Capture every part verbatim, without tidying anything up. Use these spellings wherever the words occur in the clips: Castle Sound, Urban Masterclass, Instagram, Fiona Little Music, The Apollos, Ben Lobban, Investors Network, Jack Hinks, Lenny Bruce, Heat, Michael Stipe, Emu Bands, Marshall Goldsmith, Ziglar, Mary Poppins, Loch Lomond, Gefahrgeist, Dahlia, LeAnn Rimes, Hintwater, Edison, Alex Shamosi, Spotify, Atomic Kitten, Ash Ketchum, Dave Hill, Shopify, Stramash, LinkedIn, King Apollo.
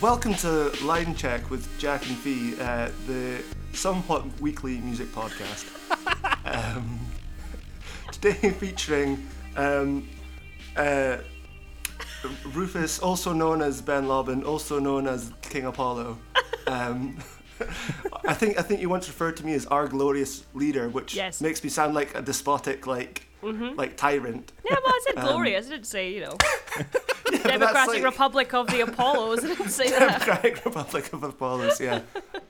Welcome to Line Check with Jack and Fee, uh, the somewhat weekly music podcast. um, today featuring um, uh, Rufus, also known as Ben Lobban, also known as King Apollo. Um, I think I think you once referred to me as our glorious leader, which yes. makes me sound like a despotic, like mm-hmm. like tyrant. Yeah, well, I said glorious. Um, I didn't say you know. Yeah, Democratic like... Republic of the Apollos, I didn't say that. Democratic Republic of the Apollos, yeah.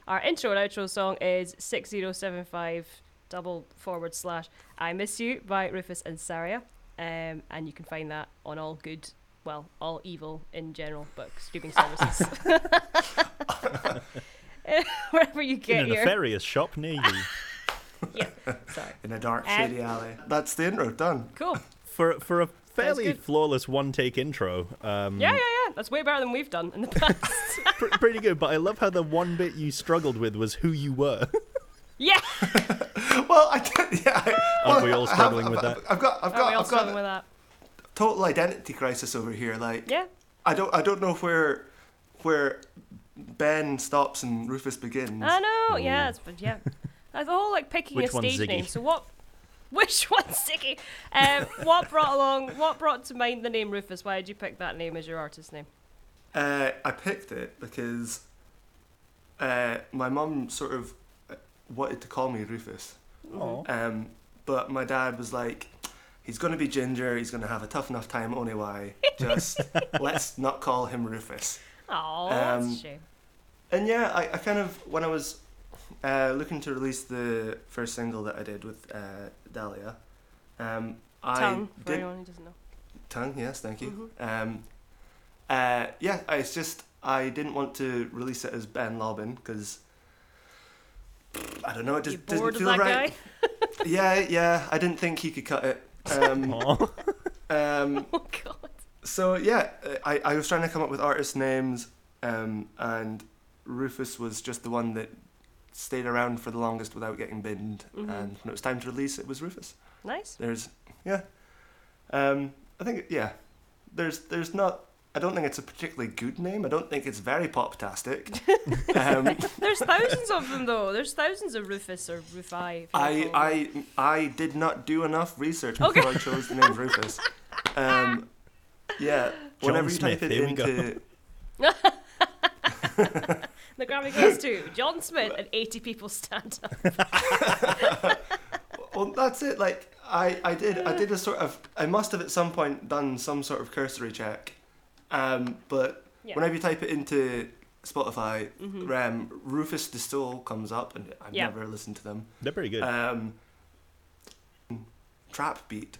Our intro and outro song is six oh seven five double forward slash I Miss You by Rufus and Saraya. Um, and you can find that on all good, well, all evil in general, but streaming services. Wherever you get your... In a nefarious your... shop near you. Yeah, sorry. In a dark, shady um, alley. That's the intro, done. Cool. For, for a... fairly flawless one-take intro. Um, yeah, yeah, yeah. That's way better than we've done in the past. P- pretty good, but I love how the one bit you struggled with was who you were. Yeah. Well, I don't... Yeah, I, well, aren't we all struggling I've, with I've, that? I've got... I've got... I've struggling got with that? Total identity crisis over here. Like, yeah. I don't. I don't know where, where Ben stops and Rufus begins. I know. Ooh. Yeah, it's, but yeah. The whole like picking Which a stage name. So what? Which one's Ziggy? Um, what brought along? What brought to mind the name Rufus? Why did you pick that name as your artist name? Uh, I picked it because uh, my mum sort of wanted to call me Rufus, um, but my dad was like, "He's going to be ginger. He's going to have a tough enough time. Only why? Just let's not call him Rufus." Oh, um, that's a shame. And yeah, I, I kind of when I was. Uh, looking to release the first single that I did with uh, Dahlia. Um, I Tongue, for did... anyone who doesn't know. Tongue, yes, thank you. Mm-hmm. Um, uh, yeah, I, it's just, I didn't want to release it as Ben Lobban, because, I don't know, it just doesn't feel right. yeah, yeah, I didn't think he could cut it. Um, um, oh, God. So, yeah, I, I was trying to come up with artist names, um, and Rufus was just the one that stayed around for the longest without getting binned, mm-hmm. and when it was time to release, it was Rufus. Nice. There's, yeah, um, I think, yeah, there's, there's not. I don't think it's a particularly good name. I don't think it's very pop-tastic. um, there's thousands of them, though. There's thousands of Rufus or Rufi. I, I, I did not do enough research before okay. I chose the name Rufus. Um, yeah, John whenever Smith, you type it into. The Grammy goes to John Smith and eighty people stand up. Well, that's it. Like I, I did, I did a sort of. I must have at some point done some sort of cursory check, um, but yeah. whenever you type it into Spotify, mm-hmm. R E M, Rufus Du Sol comes up, and I've yeah. never listened to them. They're pretty good. Um, trap beat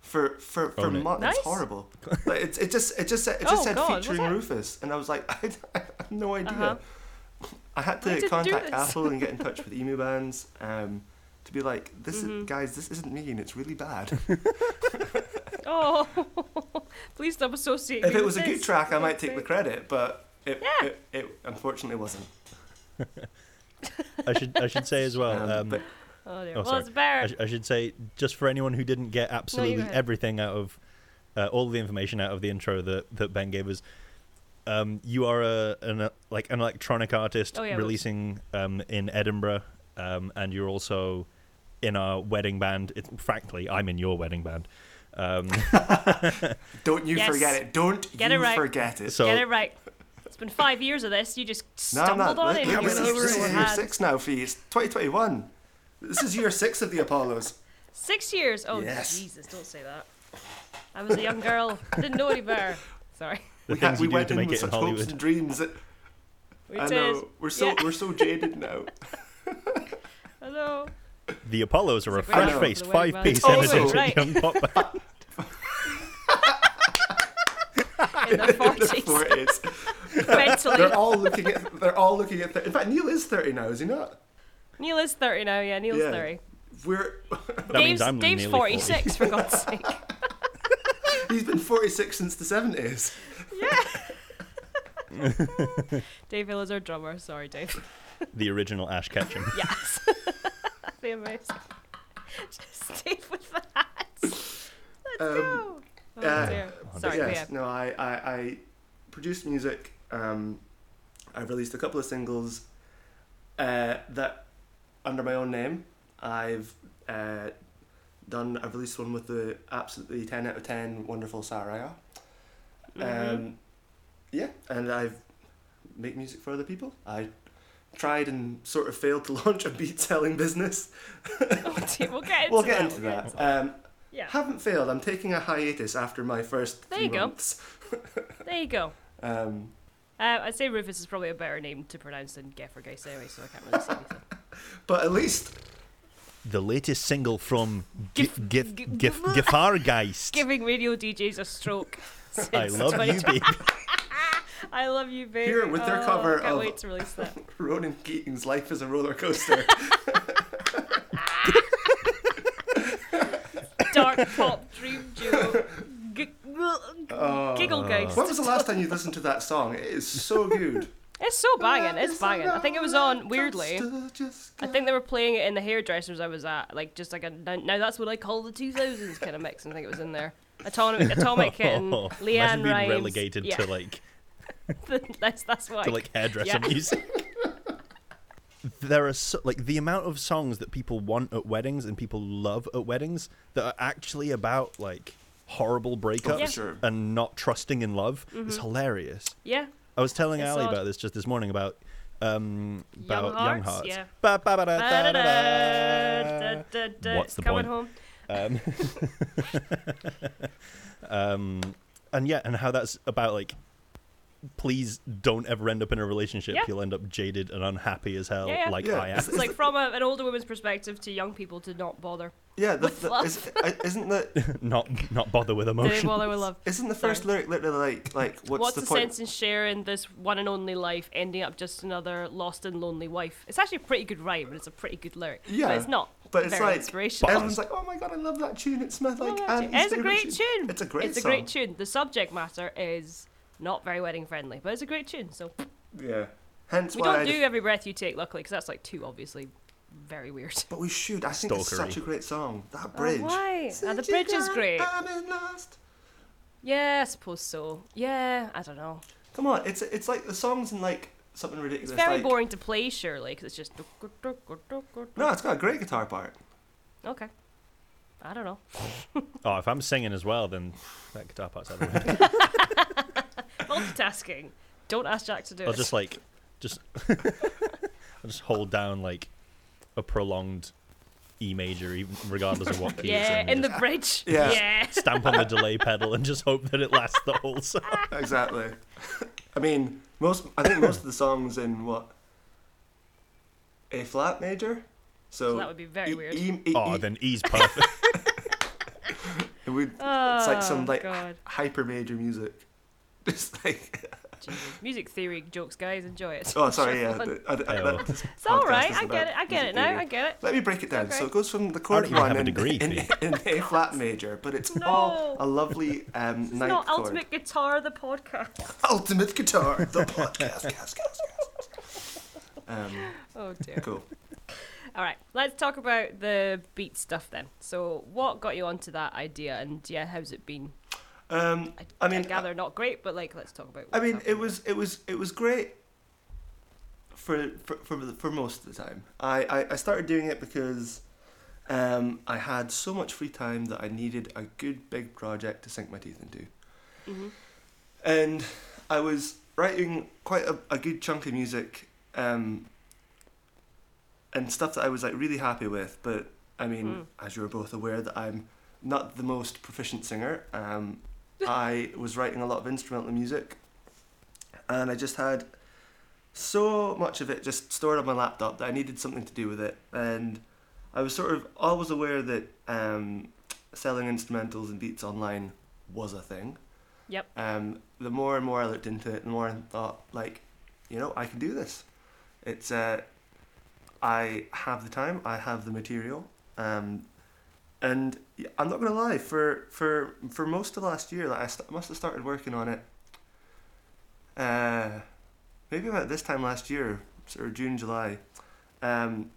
for for for Own months. It. Nice. It's horrible. Like it, it just it just it just oh, said God, featuring Rufus, and I was like, I, I have no idea. Uh-huh. I had to contact Apple and get in touch with Emu Bands um, to be like, "This mm-hmm. is, guys, this isn't me, and it's really bad." Oh, please don't associate. If it was a good track, I might take the credit, but it, yeah. it, it unfortunately wasn't. I should I should say as well. Um, um, oh dear. Oh, well, it's better. I, sh- I should say just for anyone who didn't get absolutely no, everything out of uh, all the information out of the intro that that Ben gave us. Um, you are a an a, like an electronic artist oh, yeah, releasing um, in Edinburgh, um, and you're also in our wedding band. It, frankly, I'm in your wedding band. Um, Don't you yes. forget it! Don't Get you it right. forget it! So, Get it right. It's been five years of this. You just stumbled no, no, on it. Yeah, this is, this is year six now, Fee. It's twenty twenty-one. This is year six of the Apollos. Six years. Oh yes. Jesus! Don't say that. I was a young girl. Didn't know any better. Sorry. The we things had, we you went do to make it in Hollywood. Hopes and dreams. That, we I did. know we're so yeah. we're so jaded now. Hello. The Apollos are it's a fresh-faced five-piece energetic right. young pop band. In their forties. Mentally, they're all looking at. They're all looking at. thirty. In fact, Neil is thirty now, is he not? Neil is thirty now. Yeah, Neil's yeah. thirty. We're. That Dave's, means I'm Dave's forty-six. forty. For God's sake. He's been forty-six since the seventies. Yeah. Dave Hill is our drummer. Sorry, Dave. The original Ash Ketchum. Yes. That'd be amazing. Just Dave with the hats. Let's um, go. Oh, uh, dear. Sorry, yes, yeah. No, I, I, I produced music um, I've released a couple of singles uh, that under my own name. I've uh, done, I've released one with the absolutely ten out of ten wonderful Saraya. Mm-hmm. Um, yeah, and I've make music for other people. I tried and sort of failed to launch a beat selling business. Oh, dear. We'll get into we'll get that. Into that. Into that. Um, yeah. Haven't failed. I'm taking a hiatus after my first there few you months. Go. There you go. Um, uh, I'd say Rufus is probably a better name to pronounce than Gefahrgeist anyway, so I can't really say anything. But at least... The latest single from Gif- Gif- Gif- Gif- Gefahrgeist. Giving radio D Js a stroke. I love you, babe. I love you, babe. Here with their oh, cover can't of wait to release that. Ronan Keating's Life is a Roller Coaster. Dark pop dream duo. G- oh. Gigglegeist. When was the last time you listened to that song? It is so good. It's so banging. It's banging. I think it was on, weirdly, I think they were playing it in the hairdressers I was at. Like, just like a, now that's what I call the two thousands kind of mix. I think it was in there. Atomic, Atomic Kitten, oh, LeAnn Rimes. Being relegated yeah. to, like... that's, that's what to, like, hairdresser yeah. music. There are, so, like, the amount of songs that people want at weddings and people love at weddings that are actually about, like, horrible breakups yeah. and not trusting in love mm-hmm. is hilarious. Yeah. I was telling it's Ali odd. about this just this morning about um about Young Hearts. Young Hearts. Yeah. What's the Coming point? Home. Um, um, and yeah, and how that's about, like, please don't ever end up in a relationship. Yeah. You'll end up jaded and unhappy as hell, yeah, yeah. like yeah. I am. It's like from a, an older woman's perspective to young people to not bother. Yeah, the, with the, love. Is, isn't the not not bother with emotions? They bother with love. Isn't the first Sorry. lyric literally like like what's, what's the, the point? Sense in sharing this one and only life, ending up just another lost and lonely wife? It's actually a pretty good rhyme, and it's a pretty good lyric. Yeah, but it's not. But it's like inspirational. Everyone's like, oh my god, I love that tune. It's my like, and it's a great tune. tune. It's a great. It's song. a great tune. The subject matter is not very wedding friendly, but it's a great tune. So yeah, hence we why don't I'd... do Every Breath You Take, luckily, because that's like too obviously very weird. But we should. I think Stalkery. It's such a great song. That bridge. Oh, why? Oh, the bridge is great. I'm in last. Yeah, I suppose so. Yeah, I don't know. Come on, it's it's like the songs in like something ridiculous. It's very like... boring to play, surely, because it's just. No, it's got a great guitar part. Okay. I don't know. Oh, if I'm singing as well, then that guitar part's out of the way. Multitasking. Don't ask Jack to do I'll it. I'll just like, just, I'll just hold down like a prolonged E major, even regardless of what key yeah, it's in. Yeah, in the bridge. Yeah. yeah. Stamp on the delay pedal and just hope that it lasts the whole song. Exactly. I mean, most. I think most of the songs in what A flat major. So, so that would be very e, weird. E, e, oh, e. Then E's perfect. it would, oh, it's like some like God. hyper major music. Just like music theory jokes, guys, enjoy it. Oh, sorry, yeah. I, I, I, it's all right. I get it. I get it now. Theory. I get it. Let me break it down. Okay. So it goes from the chord one in, degree, in, in, in A flat major, but it's no. all a lovely um, ninth chord. It's not Ultimate Guitar the podcast. Ultimate Guitar the podcast. Yes, yes, yes. Um, oh dear. Cool. All right, let's talk about the beat stuff then. So, what got you onto that idea, and yeah, how's it been? Um, I, I mean, I gather I, not great, but like, let's talk about. I mean, it was about. it was it was great for for for, for most of the time. I, I, I started doing it because um, I had so much free time that I needed a good big project to sink my teeth into, mm-hmm. and I was writing quite a, a good chunk of music um, and stuff that I was like really happy with. But I mean, mm. as you're both aware, that I'm not the most proficient singer. Um, I was writing a lot of instrumental music, and I just had so much of it just stored on my laptop that I needed something to do with it. And I was sort of always aware that um, selling instrumentals and beats online was a thing. Yep. Um, the more and more I looked into it, the more I thought, like, you know, I can do this. It's uh, I have the time, I have the material, um, and I'm not gonna lie, for for for most of last year, like I st- must have started working on it. Uh, maybe about this time last year, sort of June, July. Um,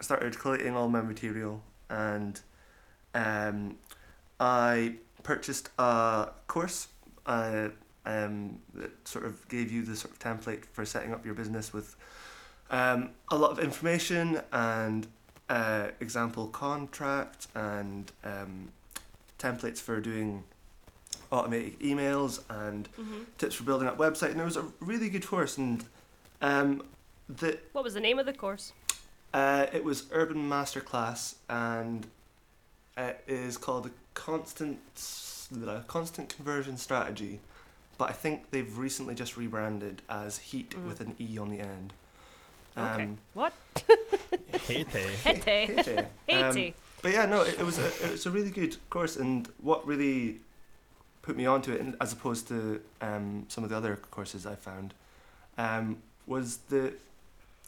I started collating all my material, and um, I purchased a course, uh, um, that sort of gave you the sort of template for setting up your business with um, a lot of information and uh, example contracts and um, templates for doing automated emails and mm-hmm. tips for building up website. And it was a really good course. And um, the what was the name of the course? Uh, it was Urban Masterclass, and it is called the Constant the Constant Conversion Strategy. But I think they've recently just rebranded as Heat mm. with an E on the end. Um, okay. What? Hete. Hete. Hete. Um, but yeah, no, it, it was a it was a really good course, and what really put me onto it, as opposed to um, some of the other courses I found, um, was the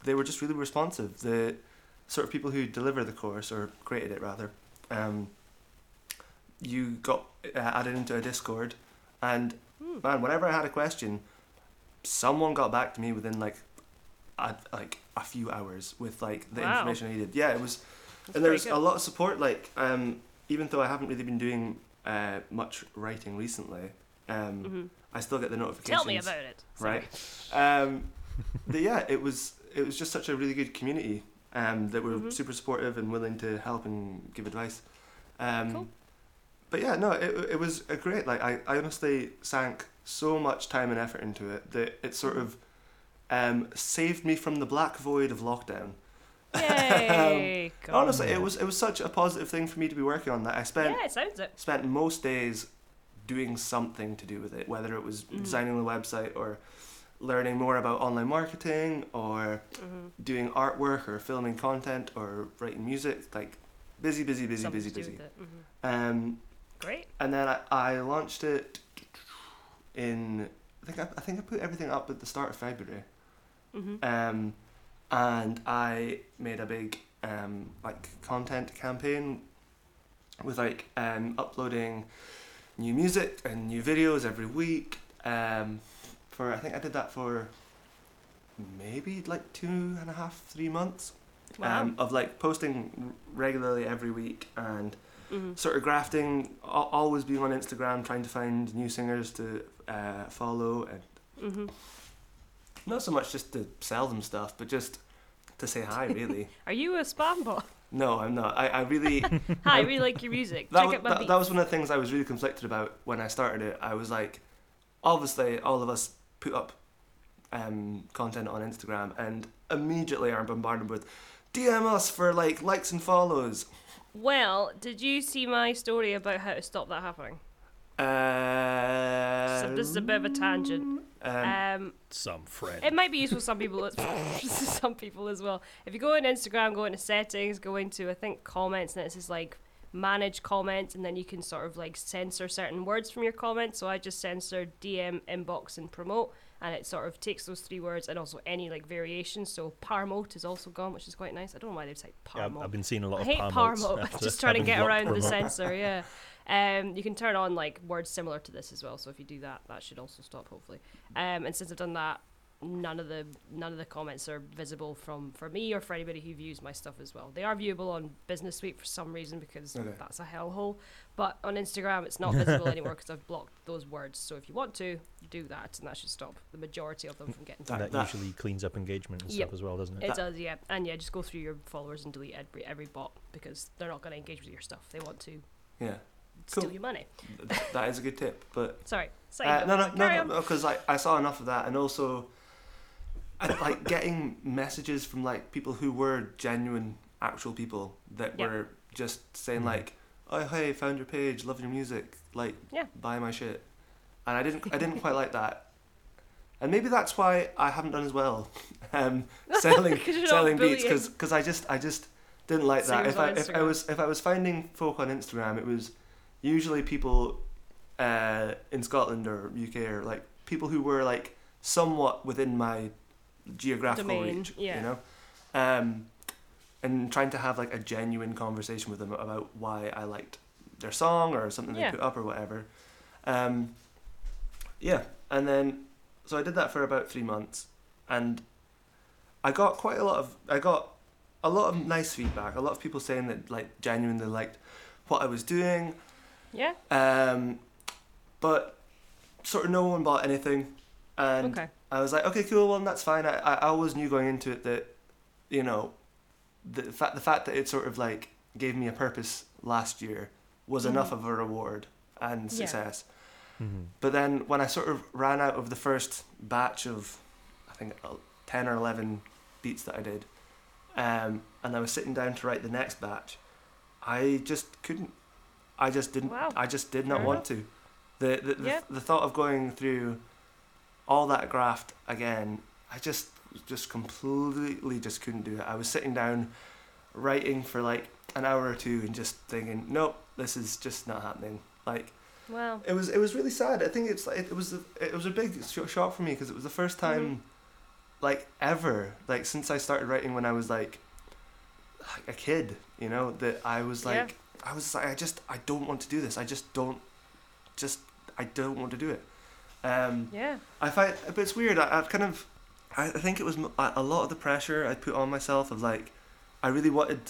they were just really responsive. The sort of people who deliver the course, or created it rather, um, you got uh, added into a Discord, and mm. man, whenever I had a question, someone got back to me within like a, like a few hours with like the wow. information I needed. Yeah, it was, That's and there was good. a lot of support. Like um, even though I haven't really been doing uh, much writing recently, um, mm-hmm. I still get the notifications. Tell me about it. Right. Um, but yeah, it was. It was just such a really good community um, that were mm-hmm. super supportive and willing to help and give advice. Um, cool. But yeah, no, it it was a great, like, I, I honestly sank so much time and effort into it that it sort of um, saved me from the black void of lockdown. Yay! um, honestly, it was it was such a positive thing for me to be working on that I spent, yeah, it sounds it. spent most days doing something to do with it, whether it was mm. designing the website or learning more about online marketing or mm-hmm. doing artwork or filming content or writing music. Like busy busy busy Something busy busy mm-hmm. um great and then I, I launched it in I think I, I think I put everything up at the start of February mm-hmm. um and I made a big um like content campaign with like um uploading new music and new videos every week um For I think I did that for maybe like two and a half, three months wow. um, of like posting regularly every week and mm-hmm. sort of grafting, always being on Instagram, trying to find new singers to uh, follow and mm-hmm. not so much just to sell them stuff, but just to say hi, really. Are you a spam bot? No, I'm not. I, I really... hi, I really like your music. That, Check was, out my that, that was one of the things I was really conflicted about when I started it. I was like... Obviously, all of us put up um, content on Instagram and immediately are bombarded with D M us for like likes and follows. Well, did you see my story about how to stop that happening? Um, so this is a bit of a tangent. Um, um, some friend. It might be useful to some people. some people as well. If you go on Instagram, go into settings, go into I think comments, and it's just like. Manage comments, and then you can sort of like censor certain words from your comments. So I just censored D M, inbox, and promote, and it sort of takes those three words and also any like variations. So parmote is also gone, which is quite nice. I don't know why they've said parmote. Yeah, I've been seeing a lot I of hate parmote. I'm just trying to get around promote. the censor. Yeah, um, you can turn on like words similar to this as well. So if you do that, that should also stop hopefully. Um, and since I've done that, none of the none of the comments are visible from for me or for anybody who views my stuff as well. They are viewable on Business Week for some reason because okay. that's a hellhole, but on Instagram it's not visible anymore because I've blocked those words. So if you want to do that, and that should stop the majority of them from getting that, that, that usually cleans up engagement and yep. stuff as well, doesn't it? It that. does, yeah. And yeah, just go through your followers and delete every every bot because they're not going to engage with your stuff. They want to yeah steal cool. your money. That is a good tip, but sorry, sorry uh, no no no no because like I saw enough of that, and also. And, like getting messages from like people who were genuine actual people that yep. were just saying mm-hmm. like, oh hey, found your page, love your music, like yeah. buy my shit. And I didn't I didn't quite like that, and maybe that's why I haven't done as well um selling selling beats because because I just I just didn't like that. If I, if I was if I was finding folk on Instagram, it was usually people uh in Scotland or U K or like people who were like somewhat within my geographical Domain, reach, yeah. you know, um, and trying to have like a genuine conversation with them about why I liked their song or something yeah. they put up or whatever. Um, yeah, and then so I did that for about three months, and I got quite a lot of I got a lot of nice feedback. A lot of people saying that like genuinely liked what I was doing. Yeah. Um, but sort of no one bought anything. And okay. I was like, okay, cool, well, that's fine. I, I always knew going into it that, you know, the fact the fact that it sort of like gave me a purpose last year was mm-hmm. enough of a reward and success. Yeah. Mm-hmm. But then when I sort of ran out of the first batch of, I think, ten or eleven beats that I did, um, and I was sitting down to write the next batch, I just couldn't. I just didn't. Wow. I just did not Fair want enough. to. The the the, yeah. the thought of going through all that graft again, I just just completely just couldn't do it. I was sitting down writing for like an hour or two and just thinking, nope, this is just not happening. Like, wow. It was it was really sad. I think it's like it was a, it was a big shock for me because it was the first time, mm-hmm. like ever, like since I started writing when I was like a kid, you know, that I was like yeah. I was like I just I don't want to do this. I just don't just I don't want to do it. Um, yeah. I find, but it's weird. I, I've kind of, I think it was a lot of the pressure I put on myself of like, I really wanted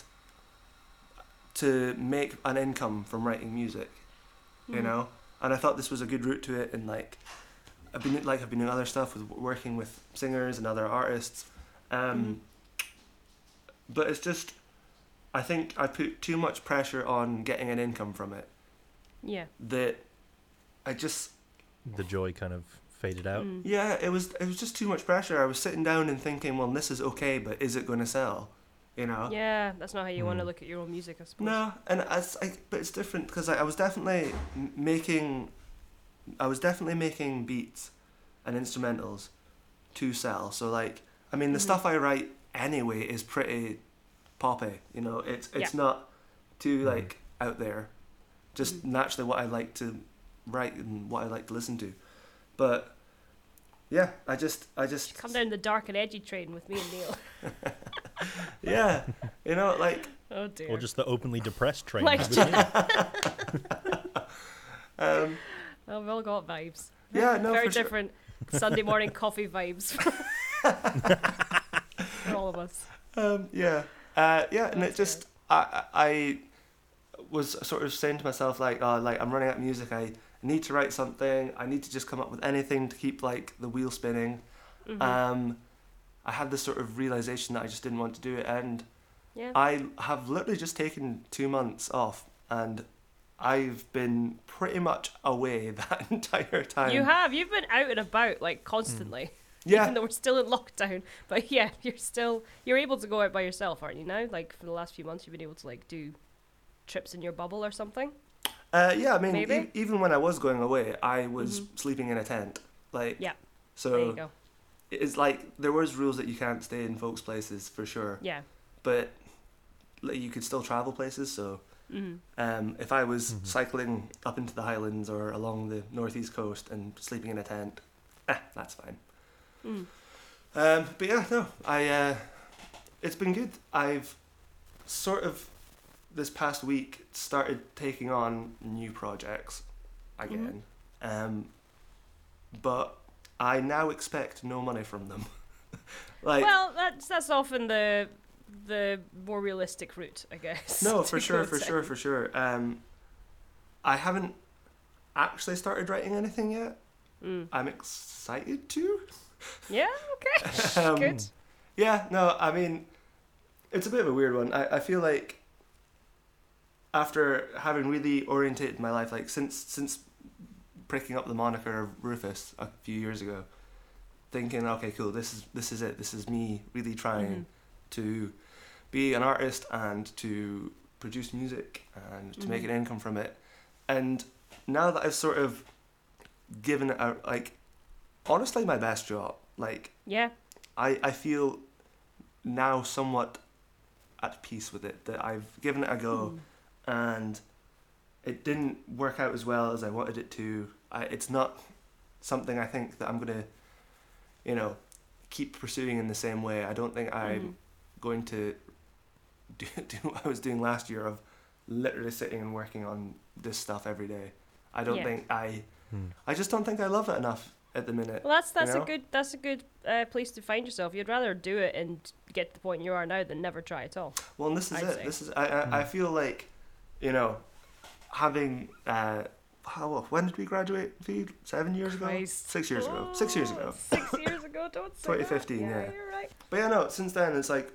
to make an income from writing music, mm. you know, and I thought this was a good route to it. And like, I've been like I've been doing other stuff with working with singers and other artists, um, mm. but it's just, I think I put too much pressure on getting an income from it. Yeah. That, I just. The joy kind of faded out. Mm. Yeah, it was it was just too much pressure. I was sitting down and thinking, well, this is okay, but is it going to sell? You know? Yeah, that's not how you mm. want to look at your own music, I suppose. No, and as I, but it's different because I, I was definitely making, I was definitely making beats and instrumentals to sell. So like, I mean, the mm. stuff I write anyway is pretty poppy. You know, it's it's yeah. not too mm. like out there. Just mm. naturally what I like to. Right, and what I like to listen to, but yeah, I just, I just come down the dark and edgy train with me and Neil. yeah, you know, like oh dear, or just the openly depressed train. Like, um, well, we've all got vibes. Yeah, no, very different sure. Sunday morning coffee vibes for all of us. Um, yeah, uh, yeah, and That's it just, I, I was sort of saying to myself like, oh, like I'm running out of music. I need to write something. I need to just come up with anything to keep like the wheel spinning. Mm-hmm. Um, I had this sort of realization that I just didn't want to do it, and yeah. I have literally just taken two months off, and I've been pretty much away that entire time. You have. You've been out and about like constantly. Mm. Yeah. Even though we're still in lockdown, but yeah, you're still you're able to go out by yourself, aren't you? Now, like for the last few months, you've been able to like do trips in your bubble or something. Uh, yeah, I mean, e- even when I was going away, I was mm-hmm. sleeping in a tent. Like, yeah. So there you go. It's like there was rules that you can't stay in folks' places for sure. Yeah. But like, you could still travel places. So mm-hmm. um, if I was mm-hmm. cycling up into the Highlands or along the northeast coast and sleeping in a tent, eh, that's fine. Mm. Um, but yeah, no, I. Uh, it's been good. I've sort of. This past week started taking on new projects again, mm-hmm. um, but I now expect no money from them. like, well, that's that's often the the more realistic route, I guess. No, for sure, for sure, for sure, for um, sure. I haven't actually started writing anything yet. Mm. I'm excited to. Yeah. Okay. um, Good. Yeah. No. I mean, it's a bit of a weird one. I, I feel like. After having really orientated my life, like since since pricking up the moniker of Rufus a few years ago, thinking, okay, cool, this is this is it. This is me really trying mm-hmm. to be an artist and to produce music and to mm-hmm. make an income from it. And now that I've sort of given it a, like, honestly, my best shot. Like, yeah, I, I feel now somewhat at peace with it, that I've given it a go. Mm. And it didn't work out as well as I wanted it to. I, it's not something I think that I'm going to, you know, keep pursuing in the same way. I don't think I'm mm-hmm. going to do, do what I was doing last year of literally sitting and working on this stuff every day. I don't yeah. think I, mm. I just don't think I love it enough at the minute. Well, that's that's you know? a good that's a good uh, place to find yourself. You'd rather do it and get to the point you are now than never try at all. Well, and this is I'd it. Say. This is I I, mm. I feel like. You know, having uh, how when did we graduate? Seven years ago? Christ. Six years ago. Oh, six years ago. Six years ago, don't say twenty fifteen, that. Yeah, yeah. You're right. But yeah, no, since then it's like,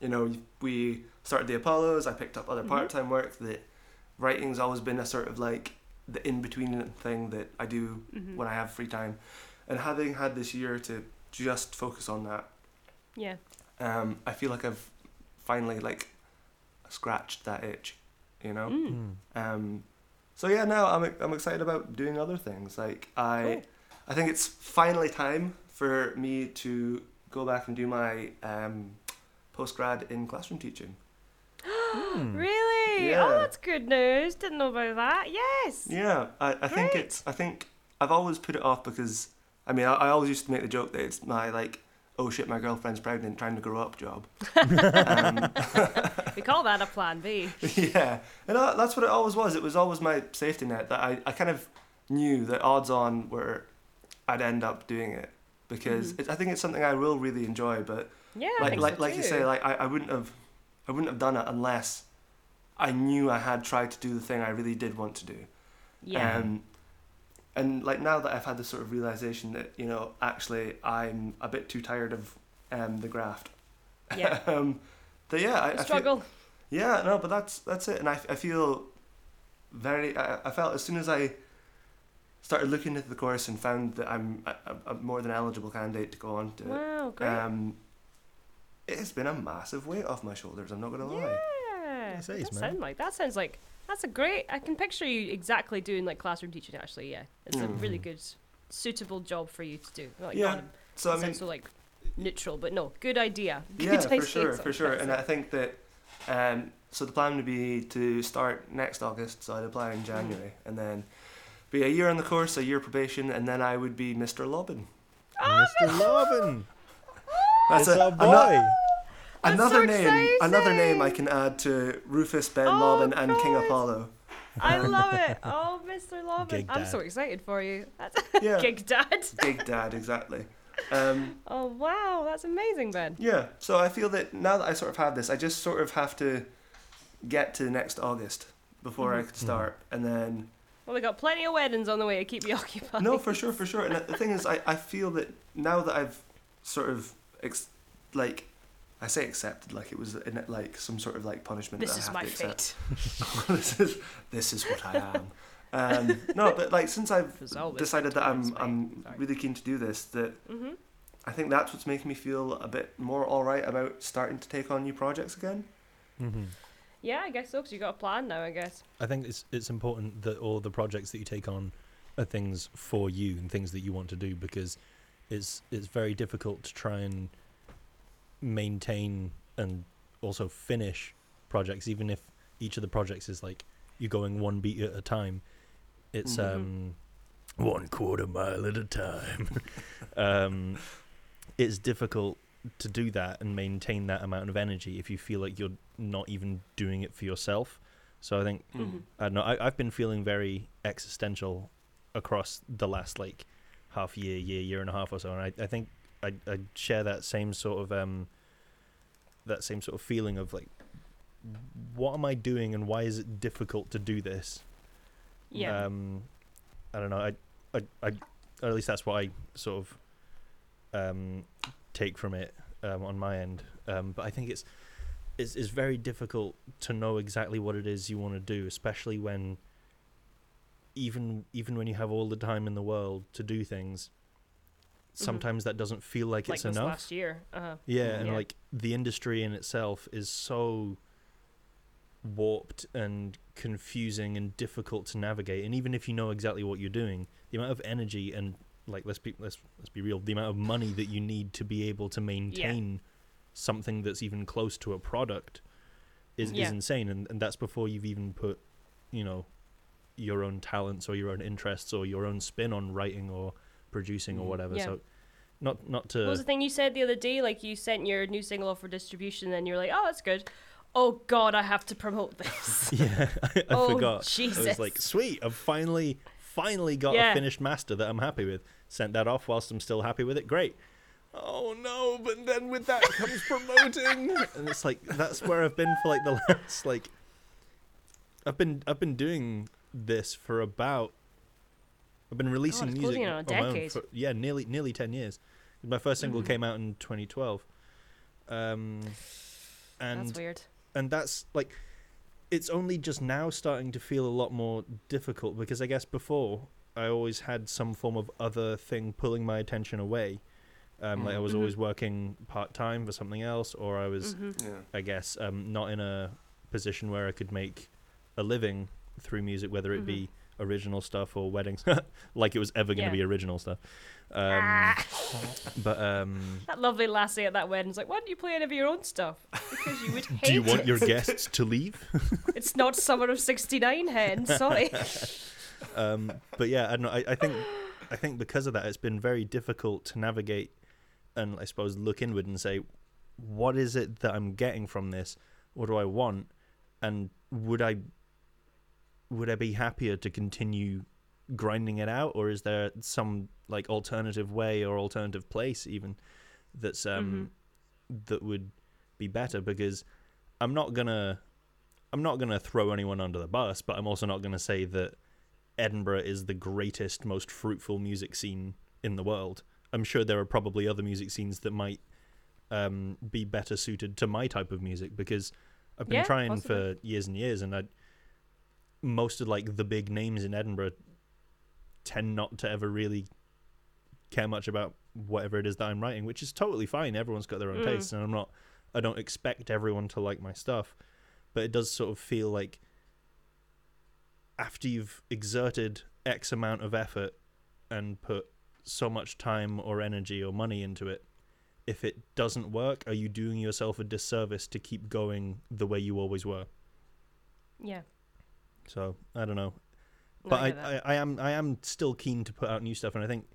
you know, we started the Apollos, I picked up other mm-hmm. part-time work. The writing's always been a sort of like the in-between thing that I do mm-hmm. when I have free time. And having had this year to just focus on that, yeah, um, I feel like I've finally like scratched that itch, you know. Mm. Um, so yeah, now I'm I'm excited about doing other things. Like I, cool. I think it's finally time for me to go back and do my um, post grad in classroom teaching. Mm. Really? Yeah. Oh, that's good news. Didn't know about that. Yes. Yeah, I, I think it's I think I've always put it off because I mean I, I always used to make the joke that it's my like. Oh shit, my girlfriend's pregnant, trying to grow up job. um, we call that a plan B. Yeah, and I, that's what it always was. It was always my safety net that I, I kind of knew that odds on were I'd end up doing it because mm. it, I think it's something I will really enjoy. But yeah, like I think like, so like you say, like I, I wouldn't have I wouldn't have done it unless I knew I had tried to do the thing I really did want to do. Yeah. Um, And like now that I've had this sort of realization that, you know, actually I'm a bit too tired of um, the graft. Yeah. um, but yeah, I, I struggle. Feel, yeah, no, but that's that's it. And I, I feel very. I, I felt as soon as I started looking at the course and found that I'm a, a more than eligible candidate to go on to. Wow, great. Um, it's been a massive weight off my shoulders. I'm not gonna lie. Yeah, that, is, that sounds like that sounds like. That's a great... I can picture you exactly doing, like, classroom teaching, actually, yeah. It's mm. a really good, suitable job for you to do. Like, yeah, not, so I mean... so, like, neutral, but no, good idea. Good yeah, idea for sure, for sure. And I think that... Um, so the plan would be to start next August, so I'd apply in January, mm. and then be a year on the course, a year probation, and then I would be Mister Lobban. Oh, Mister Lobban! That's a, a boy! Another, That's another so name, exciting. Another name I can add to Rufus, Ben Lobban, oh, and King Apollo. I love it. Oh, Mister Lobban, I'm so excited for you. That's yeah. Gig Dad. Gig Dad, exactly. Um, oh wow, that's amazing, Ben. Yeah. So I feel that now that I sort of have this, I just sort of have to get to next August before mm-hmm. I could start, and then. Well, we got plenty of weddings on the way to keep you occupied. No, for sure, for sure. And the thing is, I, I feel that now that I've sort of ex- like. I say accepted like it was in, like some sort of like punishment. This that is I have my to accept. Fate. this is this is what I am. Um, no, but like since I've decided that I'm I'm Sorry. really keen to do this, that mm-hmm. I think that's what's making me feel a bit more all right about starting to take on new projects again. Mm-hmm. Yeah, I guess so. Because you got a plan now, I guess. I think it's it's important that all the projects that you take on are things for you and things that you want to do because it's it's very difficult to try and. Maintain and also finish projects, even if each of the projects is like you're going one beat at a time. It's mm-hmm. um one quarter mile at a time. um it's difficult to do that and maintain that amount of energy if you feel like you're not even doing it for yourself. So I think mm-hmm. I don't know, I, I've been feeling very existential across the last like half year year year and a half or so, and I, I think I I share that same sort of um that same sort of feeling of like, what am I doing and why is it difficult to do this? Yeah. Um, I don't know. I I I or at least that's what I sort of um take from it um, on my end. Um, but I think it's it's it's very difficult to know exactly what it is you want to do, especially when even even when you have all the time in the world to do things. Sometimes mm-hmm. that doesn't feel like, like it's enough. Like this last year. Uh-huh. Yeah, and yeah. like the industry in itself is so warped and confusing and difficult to navigate. And even if you know exactly what you're doing, the amount of energy and like let's be let's let's be real, the amount of money that you need to be able to maintain yeah. something that's even close to a product is yeah. is insane. And and that's before you've even put, you know, your own talents or your own interests or your own spin on writing or producing or whatever. Yeah. So not not to what was the thing you said the other day, like you sent your new single off for distribution and you're like, oh, that's good, oh god, I have to promote this. Yeah, I, I oh, forgot. Jesus. I was like, sweet, I've finally finally got yeah. a finished master that I'm happy with. Sent that off whilst I'm still happy with it. Great. Oh no, but then with that comes promoting. And it's like, that's where I've been for like the last like I've been I've been doing this for about, I've been releasing God, music on a on for, yeah, nearly nearly ten years. My first single mm. came out in twenty twelve. Um, and that's weird. And that's like, it's only just now starting to feel a lot more difficult, because I guess before I always had some form of other thing pulling my attention away. Um, mm-hmm. Like I was always working part-time for something else, or I was, mm-hmm. yeah. I guess, um, not in a position where I could make a living through music, whether it mm-hmm. be original stuff or weddings, like it was ever going to yeah. be original stuff. Um, ah. But um, that lovely lassie at that wedding's like, "Why don't you play any of your own stuff? Because you would hate." Do you want it. Your guests to leave? It's not Summer of sixty-nine, Hen. Sorry. um, but yeah, I don't know. I, I think I think because of that, it's been very difficult to navigate, and I suppose look inward and say, "What is it that I'm getting from this? What do I want? And would I?" Would I be happier to continue grinding it out, or is there some like alternative way or alternative place even that's um mm-hmm. that would be better? Because I'm not gonna I'm not gonna throw anyone under the bus, but I'm also not gonna say that Edinburgh is the greatest, most fruitful music scene in the world. I'm sure there are probably other music scenes that might um be better suited to my type of music, because I've been yeah, trying possibly. for years and years, and I most of like the big names in Edinburgh tend not to ever really care much about whatever it is that I'm writing, which is totally fine. Everyone's got their own mm. tastes, and I'm not I don't expect everyone to like my stuff, but it does sort of feel like after you've exerted X amount of effort and put so much time or energy or money into it, if it doesn't work, are you doing yourself a disservice to keep going the way you always were? Yeah. So I don't know, but no, I, I, I, I am I am still keen to put out new stuff, and I think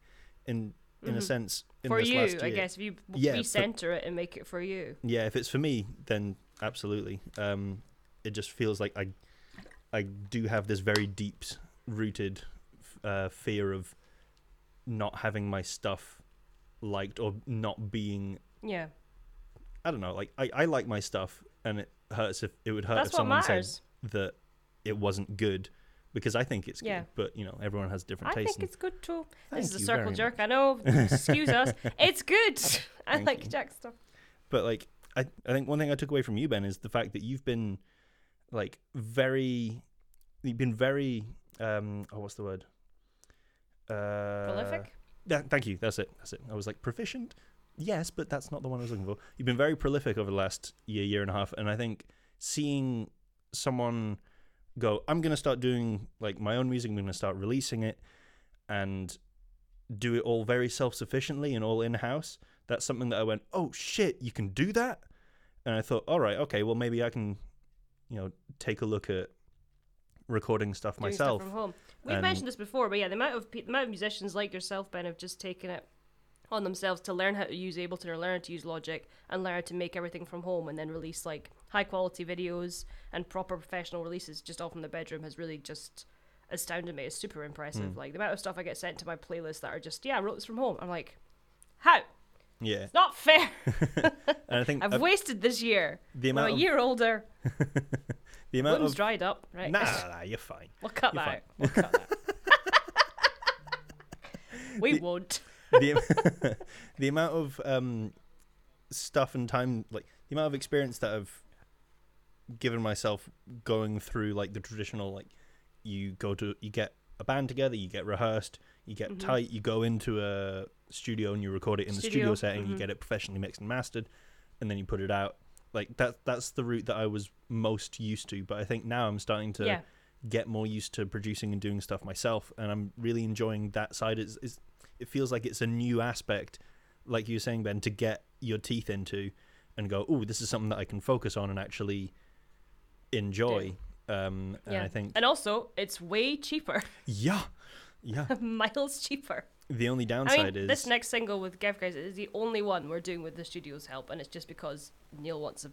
in in mm-hmm. a sense in for this you last year, I guess if you yeah, recenter but, it and make it for you. Yeah, if it's for me, then absolutely. Um, it just feels like I I do have this very deep rooted uh, fear of not having my stuff liked or not being. Yeah. I don't know. Like I, I like my stuff, and it hurts if it would hurt That's if someone said that it wasn't good, because I think it's yeah. good, but you know, everyone has different tastes. I think it's good too. This is a circle jerk. Much. I know. Excuse us. It's good. I Thank like you. Jack stuff. But like, I, I think one thing I took away from you, Ben, is the fact that you've been like very, you've been very, um, oh, what's the word? Uh, prolific. Th- thank you. That's it. That's it. I was like proficient. Yes, but that's not the one I was looking for. You've been very prolific over the last year, year and a half. And I think seeing someone go, I'm going to start doing like my own music, I'm going to start releasing it and do it all very self-sufficiently and all in-house. That's something that I went, oh shit, you can do that? And I thought, all right, okay, well maybe I can, you know, take a look at recording stuff doing myself. Stuff from home. We've mentioned this before, but yeah, the amount of pe- the amount of musicians like yourself, Ben, have just taken it on themselves to learn how to use Ableton or learn how to use Logic and learn how to make everything from home and then release like high quality videos and proper professional releases just off in the bedroom has really just astounded me. It's super impressive. Mm. Like the amount of stuff I get sent to my playlist that are just, yeah, I wrote this from home. I'm like, how? Yeah. It's not fair. And I think I've, I've wasted this year. The amount I'm a year of... older. The amount Bloom's of... dried up, right? Nah, nah, nah, you're fine. We'll cut you're that fine. out. We'll cut that. we the... won't. the, the amount of um, stuff and time, like the amount of experience that I've given myself going through like the traditional, like you go to, you get a band together, you get rehearsed, you get mm-hmm. tight, you go into a studio and you record it in studio. the studio setting, mm-hmm. you get it professionally mixed and mastered, and then you put it out. Like that, that's the route that I was most used to. But I think now I'm starting to yeah. get more used to producing and doing stuff myself, and I'm really enjoying that side. It's, it's It feels like it's a new aspect, like you were saying, Ben, to get your teeth into and go, oh, this is something that I can focus on and actually enjoy. Um, yeah. And I think, and also, it's way cheaper. Yeah. Yeah. Miles cheaper. The only downside I mean, is... this next single with Gefahrgeist is the only one we're doing with the studio's help, and it's just because Neil wants a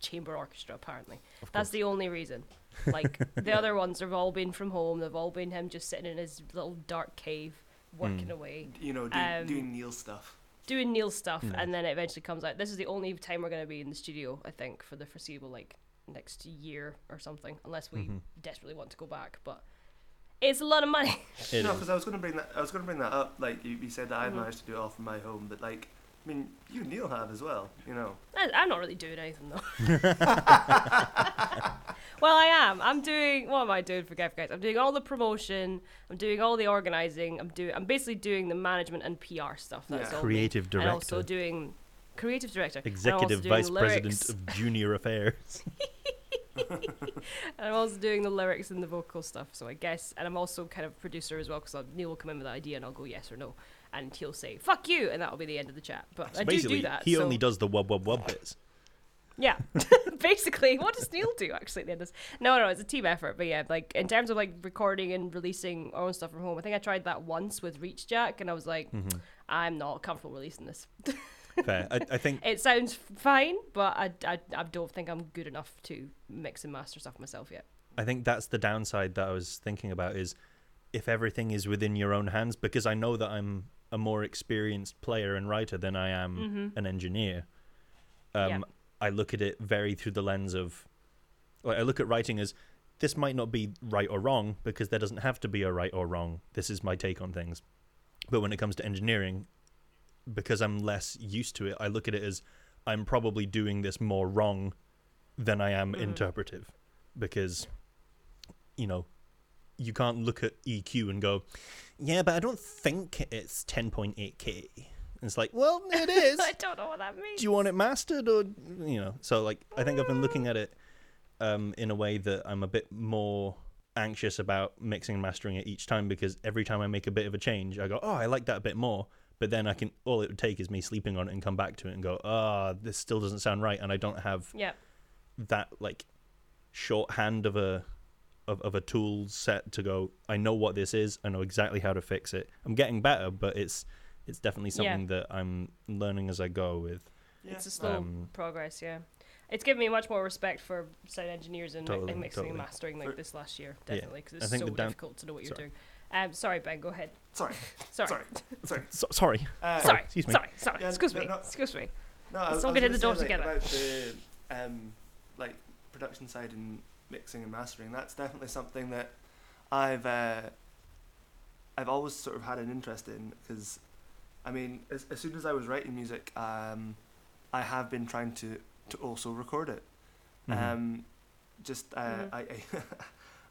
chamber orchestra, apparently. That's the only reason. Like, the other ones have all been from home. They've all been him just sitting in his little dark cave. Working mm. away, you know, do, um, doing Neil stuff, doing Neil stuff, mm. and then it eventually comes out. This is the only time we're going to be in the studio, I think, for the foreseeable, like next year or something, unless we mm-hmm. desperately want to go back. But It's a lot of money. It no, because I was going to bring that. I was going to bring that up. Like you, you said that I mm. managed to do it all from my home, but like, I mean, you and Neil have as well. You know, I, I'm not really doing anything though. Well, I am. I'm doing. What am I doing for Gefahrgeist? I'm doing all the promotion. I'm doing all the organising. I'm doing. I'm basically doing the management and P R stuff. That's yeah. all creative me. Director. And also doing creative director. Executive vice president of junior affairs. And I'm also doing the lyrics and the vocal stuff, so I guess, and I'm also kind of producer as well, because Neil will come in with an idea and I'll go yes or no, and he'll say fuck you, and that'll be the end of the chat. But so I do do that. He so. only does the wub wub wub bits. Yeah, basically. What does Neil do actually at the end of this? No, no, it's a team effort. But yeah, like in terms of like recording and releasing our own stuff from home, I think I tried that once with Reach Jack, and I was like, mm-hmm. I'm not comfortable releasing this. Fair. I, I think it sounds fine, but I, I, I don't think I'm good enough to mix and master stuff myself yet. I think that's the downside that I was thinking about, is if everything is within your own hands, because I know that I'm a more experienced player and writer than I am mm-hmm. an engineer. Um, yeah. I look at it very through the lens of, like, I look at writing as this might not be right or wrong, because there doesn't have to be a right or wrong. This is my take on things. But when it comes to engineering, because I'm less used to it, I look at it as I'm probably doing this more wrong than I am mm. interpretive, because, you know, you can't look at E Q and go, yeah, but I don't think it's ten point eight K. It's like, well, it is. I don't know what that means. Do you want it mastered, or, you know? So, like, I think I've been looking at it um, in a way that I'm a bit more anxious about mixing and mastering it each time, because every time I make a bit of a change, I go, oh, I like that a bit more. But then I can, all it would take is me sleeping on it and come back to it and go, ah, oh, this still doesn't sound right. And I don't have yep. that like shorthand of a of, of a tool set to go, I know what this is. I know exactly how to fix it. I'm getting better, but it's it's definitely something yeah. that I'm learning as I go with. Yeah. It's a slow um, progress, yeah. It's given me much more respect for sound engineers and totally, mi- mixing totally. and mastering like this last year, definitely, because yeah. it's so down- difficult to know what you're sorry. doing. Um, sorry, Ben, go ahead. Sorry. Sorry. Sorry. Sorry. So, sorry. Uh, sorry. Excuse me. Sorry. Sorry. Yeah, excuse me. Not, excuse me. No, Let's all get in the door like, together. About the um, like production side and mixing and mastering, that's definitely something that I've uh, I've always sort of had an interest in, because, I mean, as, as soon as I was writing music, um, I have been trying to, to also record it. Mm-hmm. Um, just uh, mm-hmm. I I,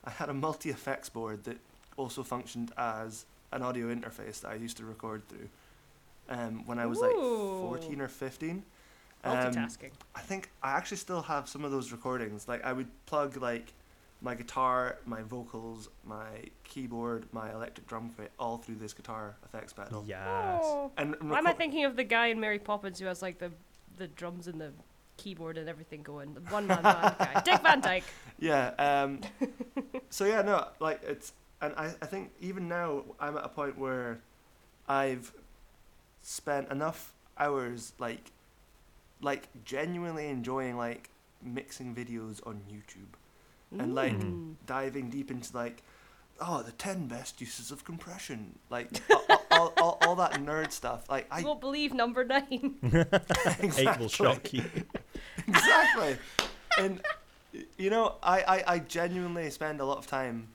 I had a multi-effects board that also functioned as an audio interface that I used to record through um, when I was Ooh. like fourteen or fifteen. Um, Multitasking. I think I actually still have some of those recordings. Like I would plug like my guitar, my vocals, my keyboard, my electric drum kit all through this guitar effects pedal. Yes. Oh. And reco- why am I thinking of the guy in Mary Poppins who has like the, the drums and the keyboard and everything going? The one-man band guy. Dick Van Dyke. Yeah. Um, so yeah, no, like it's... And I, I think even now I'm at a point where I've spent enough hours like like genuinely enjoying like mixing videos on YouTube mm. and like diving deep into like, oh, the ten best uses of compression, like all, all, all, all that nerd stuff. Like I won't believe number nine. Exactly. Eight will shock you. Exactly. And you know, I, I, I genuinely spend a lot of time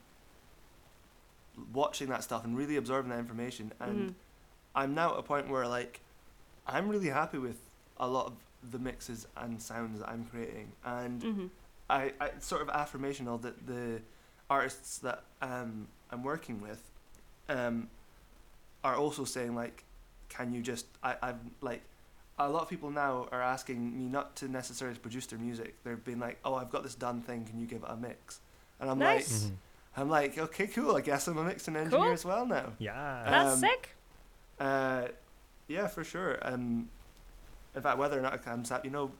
watching that stuff and really absorbing that information, and mm-hmm. I'm now at a point where like I'm really happy with a lot of the mixes and sounds that I'm creating, and mm-hmm. I, I sort of affirmational that the artists that um, I'm working with um, are also saying like, can you just I, I've like a lot of people now are asking me not to necessarily produce their music. They've been like, oh, I've got this done thing, can you give it a mix? And I'm nice. like mm-hmm. I'm like, okay, cool. I guess I'm a mixing engineer cool. as well now. Yeah. Um, That's sick. Uh, yeah, for sure. Um, in fact, whether or not it comes up, you know,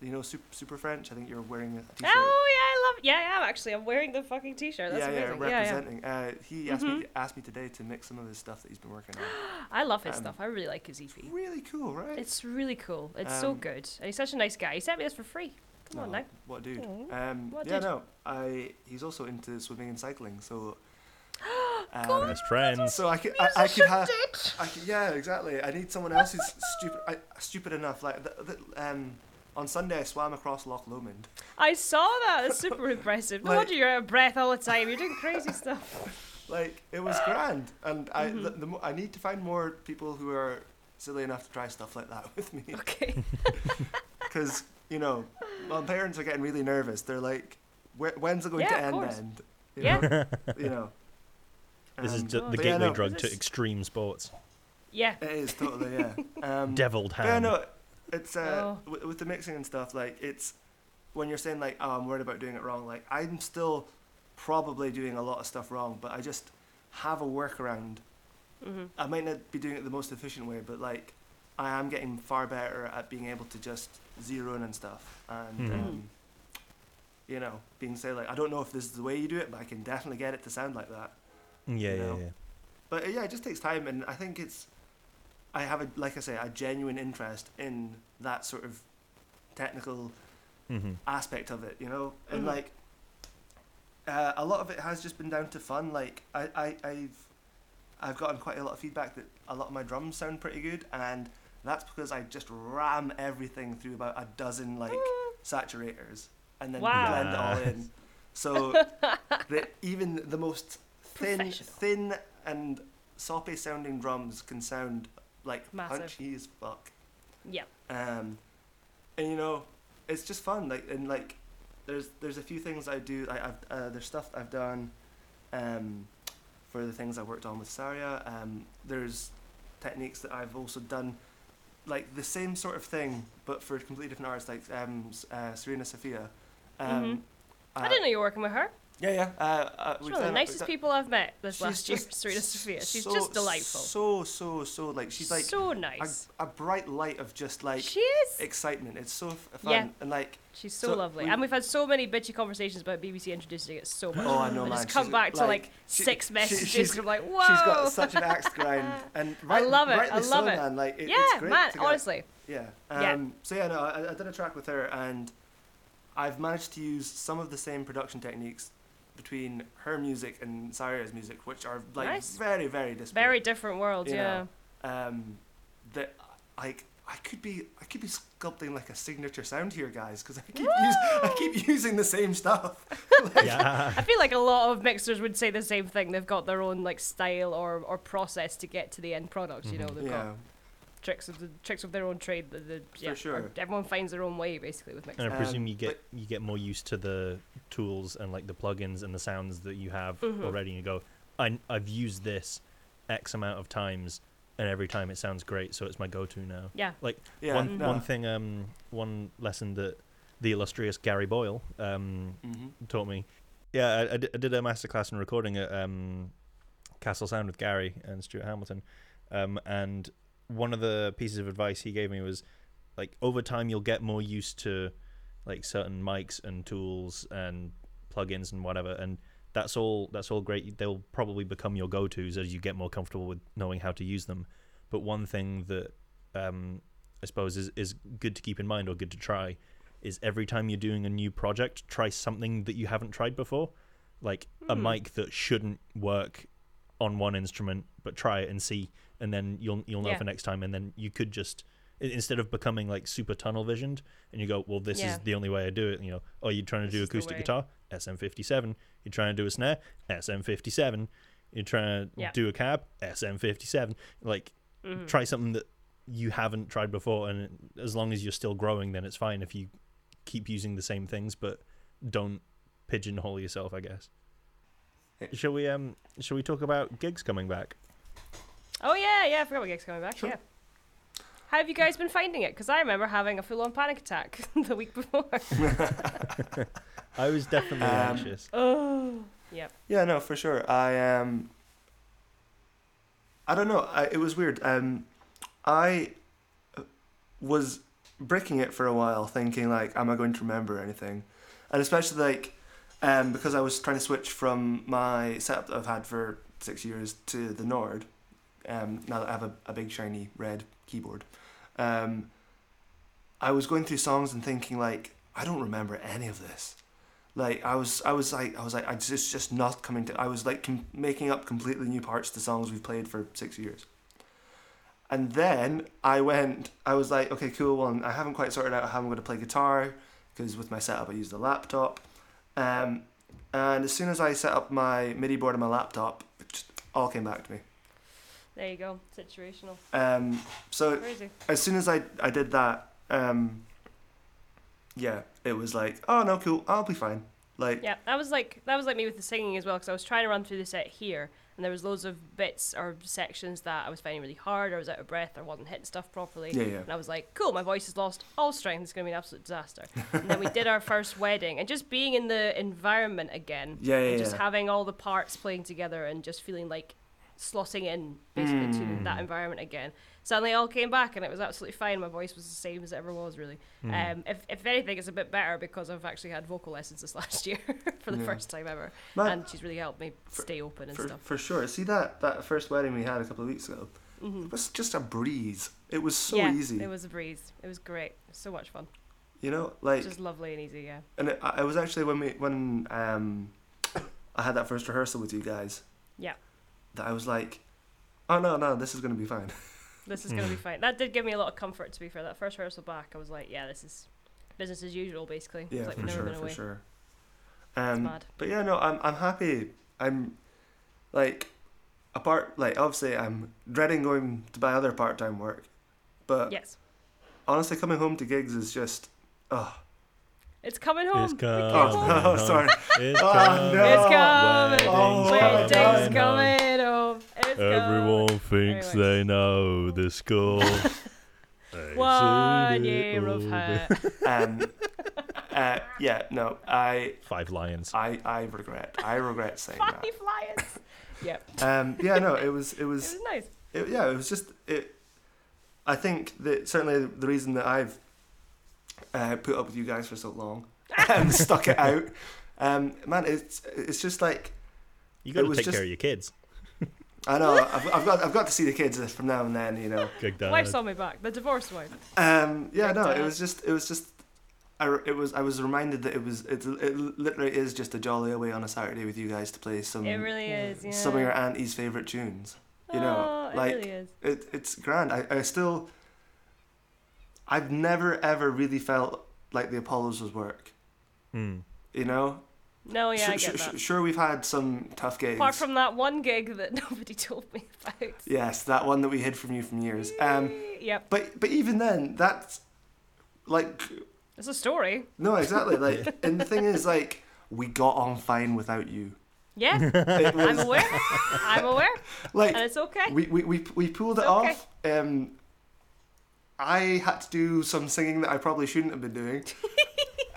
you know, Super, Super French, I think you're wearing a t-shirt. Oh, yeah, I love it. Yeah, I am, actually. I'm wearing the fucking t-shirt. That's yeah, amazing. Yeah, representing. Yeah, yeah. Uh, he asked, mm-hmm. me to, asked me today to mix some of his stuff that he's been working on. I love his um, stuff. I really like his E P. It's really cool, right? It's really cool. It's um, so good. And he's such a nice guy. He sent me this for free. Come oh, on now. What a dude. Um, what a yeah, dude. no. I he's also into swimming and cycling, so um, God, best friends. So I could I, I could have I could, yeah, exactly. I need someone else who's stupid I, stupid enough. Like the, the, um on Sunday I swam across Loch Lomond. I saw that. It's super impressive. No like, wonder you're out of breath all the time. You're doing crazy stuff. Like, it was grand. And I mm-hmm. the, the mo- I need to find more people who are silly enough to try stuff like that with me. Okay. Because, you know, my parents are getting really nervous. They're like, when's it going yeah, to end? Course. End? You yeah. know? You know. Um, this is the gateway yeah, no, drug to extreme sports. Yeah. It is, totally, yeah. Um, Deviled hand. Yeah, no, it's, uh, oh. w- with the mixing and stuff, like, it's, when you're saying, like, oh, I'm worried about doing it wrong, like, I'm still probably doing a lot of stuff wrong, but I just have a workaround. Mm-hmm. I might not be doing it the most efficient way, but, like, I am getting far better at being able to just zero in and stuff. And, mm-hmm. um, you know, being say, like, I don't know if this is the way you do it, but I can definitely get it to sound like that. Yeah, you know? yeah, yeah. But, uh, yeah, it just takes time, and I think it's, I have, a, like I say, a genuine interest in that sort of technical mm-hmm. aspect of it, you know? Mm-hmm. And, like, uh, a lot of it has just been down to fun. Like, I, I, I've I've gotten quite a lot of feedback that a lot of my drums sound pretty good, and that's because I just ram everything through about a dozen, like, saturators, and then wow. blend it all in. So that even the most thin, thin and soppy-sounding drums can sound, like, massive. Punchy as fuck. Yeah. Um, and, you know, it's just fun. Like, and, like, there's there's a few things I do. I, I've, uh, there's stuff I've done um, for the things I worked on with Saraya. Um, there's techniques that I've also done, like, the same sort of thing, but for completely different artists, like um, uh, Serena Sophia. Um, mm-hmm. uh, I didn't know you were working with her. Yeah, yeah. Uh, uh, she's one of the nicest people I've met this last year, Serena Sophia. She's so, just delightful. So, so, so, like, she's like... So nice. A, a bright light of just, like... She is. Excitement. It's so f- fun. Yeah. And, like... She's so, so lovely. We, and we've had so many bitchy conversations about B B C Introducing it so much. Oh, I know, I man. just come she's, back to, like, like she, six messages, she, and I'm like, whoa! She's got such an axe grind. And right, I love it. I love so, it. Man. Like, it. Yeah, it's great man, honestly. Yeah. Um, yeah. So, yeah, no, I, I did a track with her, and I've managed to use some of the same production techniques between her music and Saria's music, which are like nice. very, very disparate, very different worlds. Yeah. yeah. Um, that like I could be, I could be sculpting like a signature sound here, guys, because I keep, use, I keep using the same stuff. like, yeah. I feel like a lot of mixers would say the same thing. They've got their own like style or, or process to get to the end product. Mm-hmm. You know, they've yeah. got tricks of the tricks of their own trade. The, the, yeah, For sure. Everyone finds their own way basically with mixing. And I presume um, you get you get more used to the tools and like the plugins and the sounds that you have mm-hmm. already, and you go, I, I've used this X amount of times, and every time it sounds great, so it's my go-to now. Yeah. Like yeah, one no. one thing, um, one lesson that the illustrious Gary Boyle um mm-hmm. taught me. Yeah, I, I did a masterclass in recording at um, Castle Sound with Gary and Stuart Hamilton, um, and one of the pieces of advice he gave me was, like, over time you'll get more used to, like, certain mics and tools and plugins and whatever, and that's all that's all great. They'll probably become your go-tos as you get more comfortable with knowing how to use them. But one thing that um, I suppose is, is good to keep in mind or good to try is every time you're doing a new project, try something that you haven't tried before, like mm. a mic that shouldn't work on one instrument, but try it and see, and then you'll you'll know yeah. for next time. And then you could just, instead of becoming like super tunnel visioned and you go, well, this yeah. is the only way I do it, and, you know, oh, you're trying to this do acoustic guitar, S M fifty-seven, you're trying to do a snare, S M fifty-seven, you're trying to yeah. do a cab, S M fifty-seven, like mm-hmm. try something that you haven't tried before, and as long as you're still growing, then it's fine if you keep using the same things, but don't pigeonhole yourself, I guess. Shall we um? Shall we talk about gigs coming back? Oh yeah, yeah. I forgot about gigs coming back. Sure. Yeah. How have you guys been finding it? Because I remember having a full-on panic attack the week before. I was definitely um, anxious. Oh. Yep. Yeah. No, for sure. I um. I don't know. I, it was weird. Um, I was bricking it for a while, thinking like, am I going to remember anything? And especially like. Um, because I was trying to switch from my setup that I've had for six years to the Nord, um, now that I have a, a big shiny red keyboard, um, I was going through songs and thinking like, I don't remember any of this. Like I was, I was like, I was like, I just, it's just not coming to. I was like com- making up completely new parts to songs we've played for six years. And then I went, I was like, okay, cool. Well, I haven't quite sorted out how I'm going to play guitar because with my setup I used a laptop. Um, and as soon as I set up my MIDI board on my laptop, all came back to me. There you go. Situational. Um, so Crazy. As soon as I, I did that, um, yeah, it was like, oh no, cool, I'll be fine. Like yeah, that was like that was like me with the singing as well, because I was trying to run through the set here, and there was loads of bits or sections that I was finding really hard, or I was out of breath, or wasn't hitting stuff properly. Yeah, yeah. And I was like, cool, my voice has lost all strength. It's going to be an absolute disaster. And then we did our first wedding, and just being in the environment again, yeah, yeah, and just yeah. having all the parts playing together, and just feeling like slotting in basically mm. to that environment again. Suddenly, it all came back, and it was absolutely fine. My voice was the same as it ever was, really. Mm. Um, if if anything, it's a bit better because I've actually had vocal lessons this last year for the yeah. first time ever, Man, and she's really helped me for, stay open and for, stuff. For sure. See that that first wedding we had a couple of weeks ago? Mm-hmm. It was just a breeze. It was so yeah, easy. It was a breeze. It was great. It was so much fun. You know, like just lovely and easy, yeah. And it, I was actually when we when um I had that first rehearsal with you guys. Yeah. That I was like, oh no no, this is gonna be fine. This is going to be fine. That did give me a lot of comfort, to be fair. That first rehearsal back, I was like, yeah, this is business as usual, basically. Yeah, like, for never sure, been away. for sure. Um, mad. But yeah, no, I'm I'm happy. I'm, like, apart, like, obviously I'm dreading going to buy other part-time work, but yes. honestly, coming home to gigs is just, oh. It's coming home. It's coming oh, home. No, sorry. It's oh, coming. No. It's coming. Oh, wedding's coming, coming home. It's Everyone coming. thinks anyway. they know the score. One year of her. Um, uh, yeah, no, I... Five lions. I, I regret. I regret saying Five that. Five lions. Yep. Um, yeah, no, it was... It was, it was nice. It, yeah, it was just... It. I think that certainly the reason that I've... Uh, put up with you guys for so long and stuck it out. Um, man, it's it's just like you got to take just, care of your kids. I know. I've, I've got I've got to see the kids from now and then. You know, wife's on my back. The divorced wife. Um, yeah, Good no, dad. it was just it was just I it was I was reminded that it was it it literally is just a jolly away on a Saturday with you guys to play some. It really is. Yeah. Some of your auntie's favorite tunes. You know, oh, like it really is. It, it's grand. I, I still. I've never ever really felt like the Apollos was work, mm. you know. No, yeah, sure, I get that. Sure, sure, we've had some tough gigs. Apart from that one gig that nobody told me about. Yes, that one that we hid from you for years. Um, yep. But but even then, that's like. It's a story. No, exactly. Like, and the thing is, like, we got on fine without you. Yeah, was, I'm aware. I'm aware. Like, and it's okay. We we we we pulled it's it okay. off. Um. I had to do some singing that I probably shouldn't have been doing.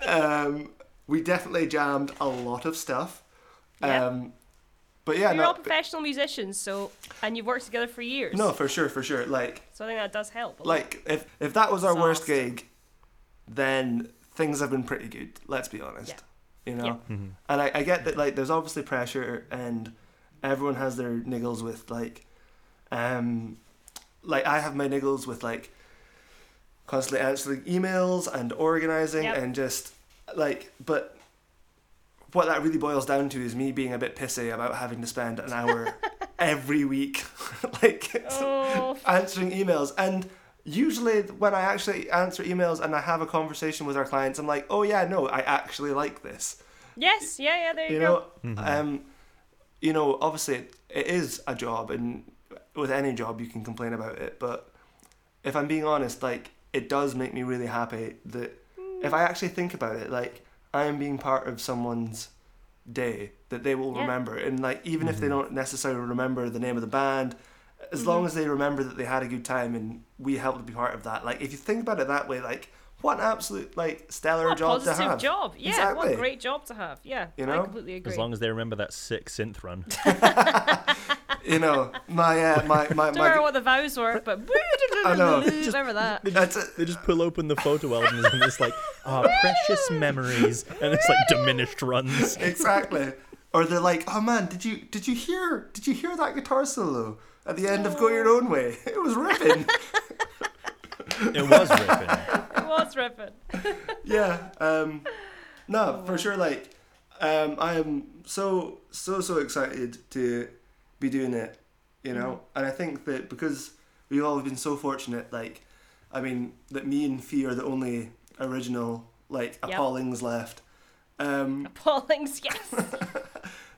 um, we definitely jammed a lot of stuff. Yeah. Um, but yeah, You're no, all professional but, musicians, so and you've worked together for years. No, for sure, for sure. Like, so I think that does help. Like, if if that was our Exhaust. worst gig, then things have been pretty good. Let's be honest, yeah. you know. Yeah. Mm-hmm. And I, I get that. Like, there's obviously pressure, and everyone has their niggles with like, um, like I have my niggles with like. constantly answering emails and organising yep. and just like but what that really boils down to is me being a bit pissy about having to spend an hour every week like oh. answering emails. And usually when I actually answer emails and I have a conversation with our clients, I'm like, oh yeah, no, I actually like this. Yes, yeah, yeah, there you, you go. Know, mm-hmm. um, you know, obviously it, it is a job, and with any job you can complain about it, but if I'm being honest, like, it does make me really happy that if I actually think about it, like, I am being part of someone's day that they will yeah. remember. And like, even mm-hmm. if they don't necessarily remember the name of the band, as mm-hmm. long as they remember that they had a good time and we helped to be part of that. Like, if you think about it that way, like, what an absolute, like, stellar what a job to have. Positive job. Yeah, exactly. What a great job to have. Yeah, you know? I completely agree. As long as they remember that sick synth run. You know, my uh, my my. Don't my... remember what the vows were, but I know. Just, remember that. They just, a... they just pull open the photo albums and it's like, oh, precious memories, and it's like diminished runs. Exactly. Or they're like, oh man, did you did you hear did you hear that guitar solo at the end oh. of Go Your Own Way? It was ripping. It was ripping. It was ripping. Yeah. Um, no, oh. for sure. Like, um, I am so so so excited to. Be doing it, you know, mm-hmm. and I think that because we've all been so fortunate, like, I mean, that me and Fee are the only original, like, yep. Apollings left. Um, Apollings, yes.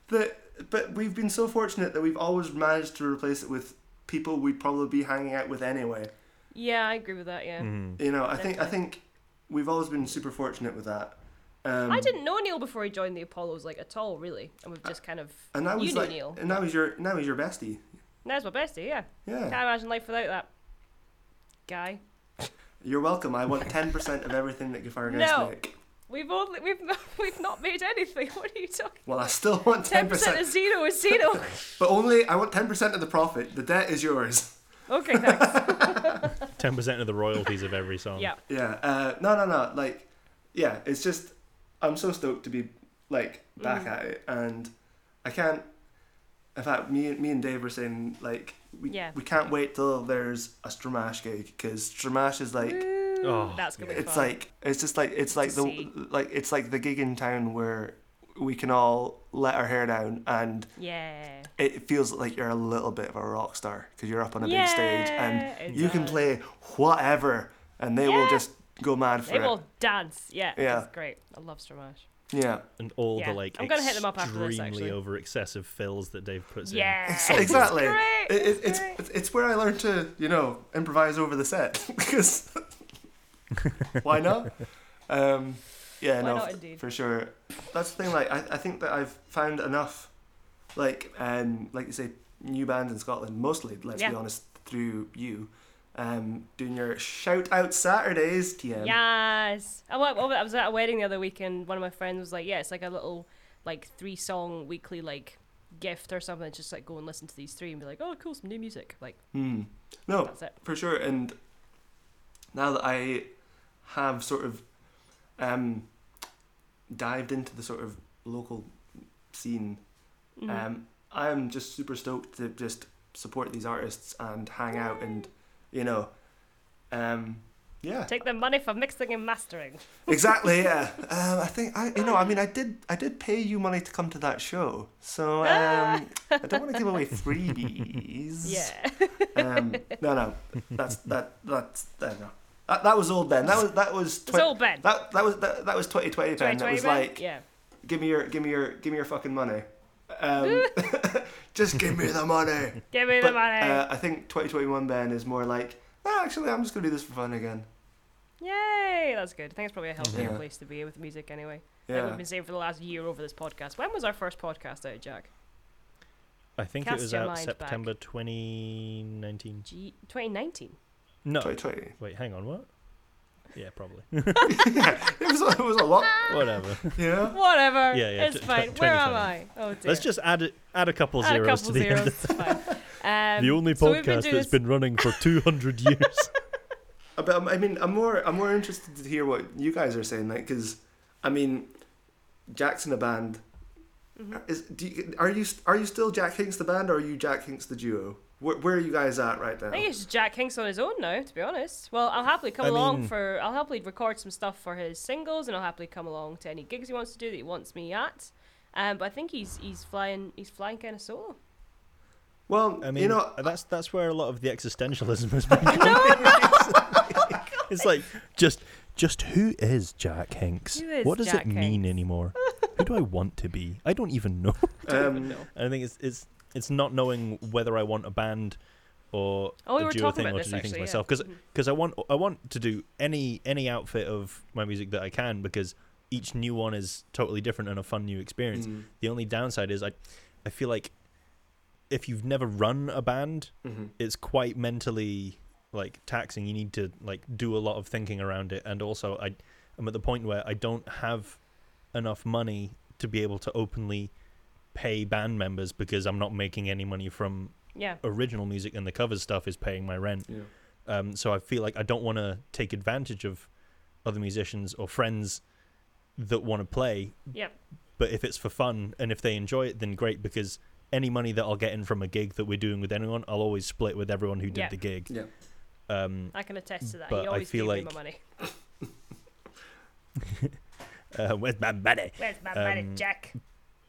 That but we've been so fortunate that we've always managed to replace it with people we'd probably be hanging out with anyway. Yeah, I agree with that, yeah. Mm. You know, I Definitely. think I think we've always been super fortunate with that. Um, I didn't know Neil before he joined the Apollos, like, at all, really. And we've just kind of... And now you knew like, Neil. And now he's your, now he's your bestie. Now he's my bestie, yeah. Yeah. Can't imagine life without that guy. You're welcome. I want ten percent of everything that Gefahrgeist no. make. We've only we've not, we've not made anything. What are you talking about? Well, I still want ten percent. ten percent of zero is zero. But only, I want ten percent of the profit. The debt is yours. Okay, thanks. ten percent of the royalties of every song. Yeah. Yeah. Uh, no, no, no. Like, yeah, it's just... I'm so stoked to be, like, back mm. at it. And I can't... In fact, me, me and Dave were saying, like, we yeah. we can't wait till there's a Stramash gig, because Stramash is, like... Oh, that's gonna be it's fun. like it's just like it's like the see. like it's like the gig in town where we can all let our hair down and yeah it feels like you're a little bit of a rock star because you're up on a yeah, big stage and you does. can play whatever and they yeah. will just go mad for they it. They will dance. Yeah, yeah, that's great. I love Stramash. Yeah, and all yeah. the like I'm gonna hit them up after this, extremely over excessive fills that Dave puts yeah. in. Yeah, exactly. It's, great. It, it's, it's it's where I learned to you know improvise over the set because. Why not? Um, yeah, Why no, not, f- for sure. That's the thing. Like, I, I think that I've found enough, like, um, like you say, new bands in Scotland, mostly. Let's yeah. be honest, through you, um, doing your shout out Saturdays, T M. Yes, I, I was at a wedding the other week, and one of my friends was like, "Yeah, it's like a little, like, three song weekly, like." gift or something, just like go and listen to these three and be like, oh cool, some new music, like hmm. no that's it. For sure. And now that I have sort of um dived into the sort of local scene, mm-hmm. um I'm just super stoked to just support these artists and hang out and you know um yeah take the money for mixing and mastering. Exactly, yeah. um I think I you know I mean I did I did pay you money to come to that show, so um I don't want to give away freebies. Yeah. um no no that's that that's uh, no. that that was old Ben that was that was twi- old Ben that that was that, that was twenty twenty Ben that was Ben? Like yeah. give me your give me your give me your fucking money. Um just give me the money. Give me but, the money. Uh, I think twenty twenty-one Ben is more like, no, actually, I'm just going to do this for fun again. Yay, that's good. I think it's probably a healthier yeah. place to be with music anyway. Yeah. Like we've been saying for the last year over this podcast. When was our first podcast out, Jack? I think Cast it was out September back. twenty nineteen. G- twenty nineteen? No. twenty twenty. Wait, hang on, what? Yeah, probably. yeah, it was, it was a lot. Whatever. Yeah. Whatever. Yeah, yeah. It's t- fine. T- Where am I? Oh, dear. Let's just add a, add a couple add zeros a couple to zeros. the end. It's fine. Um, the only podcast so been that's been running for two hundred years. But I mean, I'm more, I'm more interested to hear what you guys are saying, like, because, I mean, Jack's in a band. Mm-hmm. Is do you, are you are you still Jack Hinks the band, or are you Jack Hinks the duo? Where, where are you guys at right now? I think it's Jack Hinks on his own now, to be honest. Well, I'll happily come I along mean, for, I'll happily record some stuff for his singles, and I'll happily come along to any gigs he wants to do that he wants me at. Um, but I think he's he's flying he's flying kind of solo. Well, I mean, you know, that's that's where a lot of the existentialism has been. Coming. No, no. It's like just just who is Jack Hinks? Who is what does Jack it mean Hinks? Anymore? Who do I want to be? I don't even know. I don't um, even know. And I think it's it's it's not knowing whether I want a band or oh, we a duo thing or to do things yeah. myself because because mm-hmm. I want I want to do any any outfit of my music that I can because each new one is totally different and a fun new experience. Mm. The only downside is I I feel like. If you've never run a band, mm-hmm. it's quite mentally like taxing. You need to like do a lot of thinking around it, and also I, I'm at the point where I don't have enough money to be able to openly pay band members because I'm not making any money from yeah. original music, and the covers stuff is paying my rent. Yeah. Um, so I feel like I don't want to take advantage of other musicians or friends that want to play. Yeah. But if it's for fun and if they enjoy it, then great because. Any money that I'll get in from a gig that we're doing with anyone, I'll always split with everyone who did yeah. the gig. Yeah, um, I can attest to that. But you always I feel like... me my money. uh, where's my money? Where's my um, money, Jack?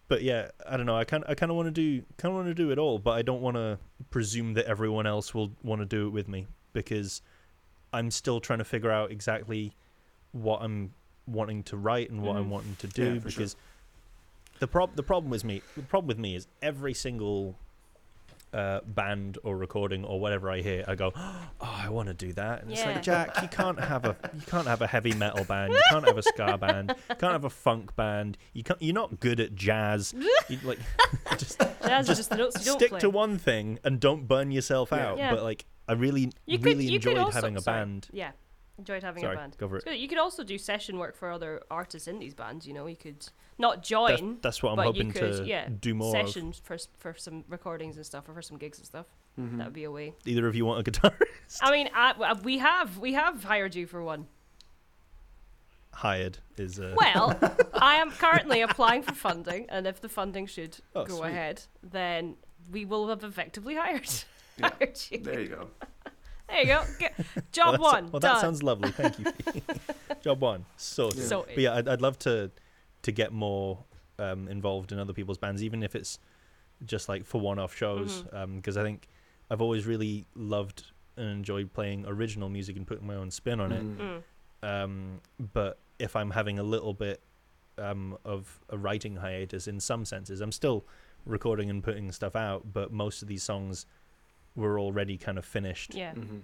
But yeah, I don't know. I kind I kind of want to do kind of want to do it all, but I don't want to presume that everyone else will want to do it with me because I'm still trying to figure out exactly what I'm wanting to write and what mm. I'm wanting to do yeah, because. Sure. The prob the problem with me the problem with me is every single uh, band or recording or whatever I hear, I go, oh, I want to do that. And yeah. It's like, Jack, you can't have a you can't have a heavy metal band, you can't have a ska band, you can't have a funk band. You can't. You're not good at jazz. You, like, just, jazz just, just the notes you don't stick play. To one thing and don't burn yourself yeah. out. Yeah. But like, I really you really could, enjoyed also, having a sorry. band. Yeah. Enjoyed having Sorry, a band. Go for it. You could also do session work for other artists in these bands. You know, you could not join. That's, that's what I'm but hoping you could, to yeah, do more sessions for for some recordings and stuff, or for some gigs and stuff. Mm-hmm. That would be a way. Either of you want a guitarist? I mean, I, we have we have hired you for one. Hired is. Uh... Well, I am currently applying for funding, and if the funding should oh, go sweet. ahead, then we will have effectively hired, yeah. hired you. There you go. There you go. Get, job well, one. Well, done. That sounds lovely. Thank you. Job one. Sorted. Yeah. Sorted. But yeah, I'd, I'd love to to get more um, involved in other people's bands, even if it's just like for one-off shows, because mm-hmm. um, I think I've always really loved and enjoyed playing original music and putting my own spin on it. Mm. Um, but if I'm having a little bit um, of a writing hiatus in some senses, I'm still recording and putting stuff out, but most of these songs were already kind of finished yeah. mm-hmm.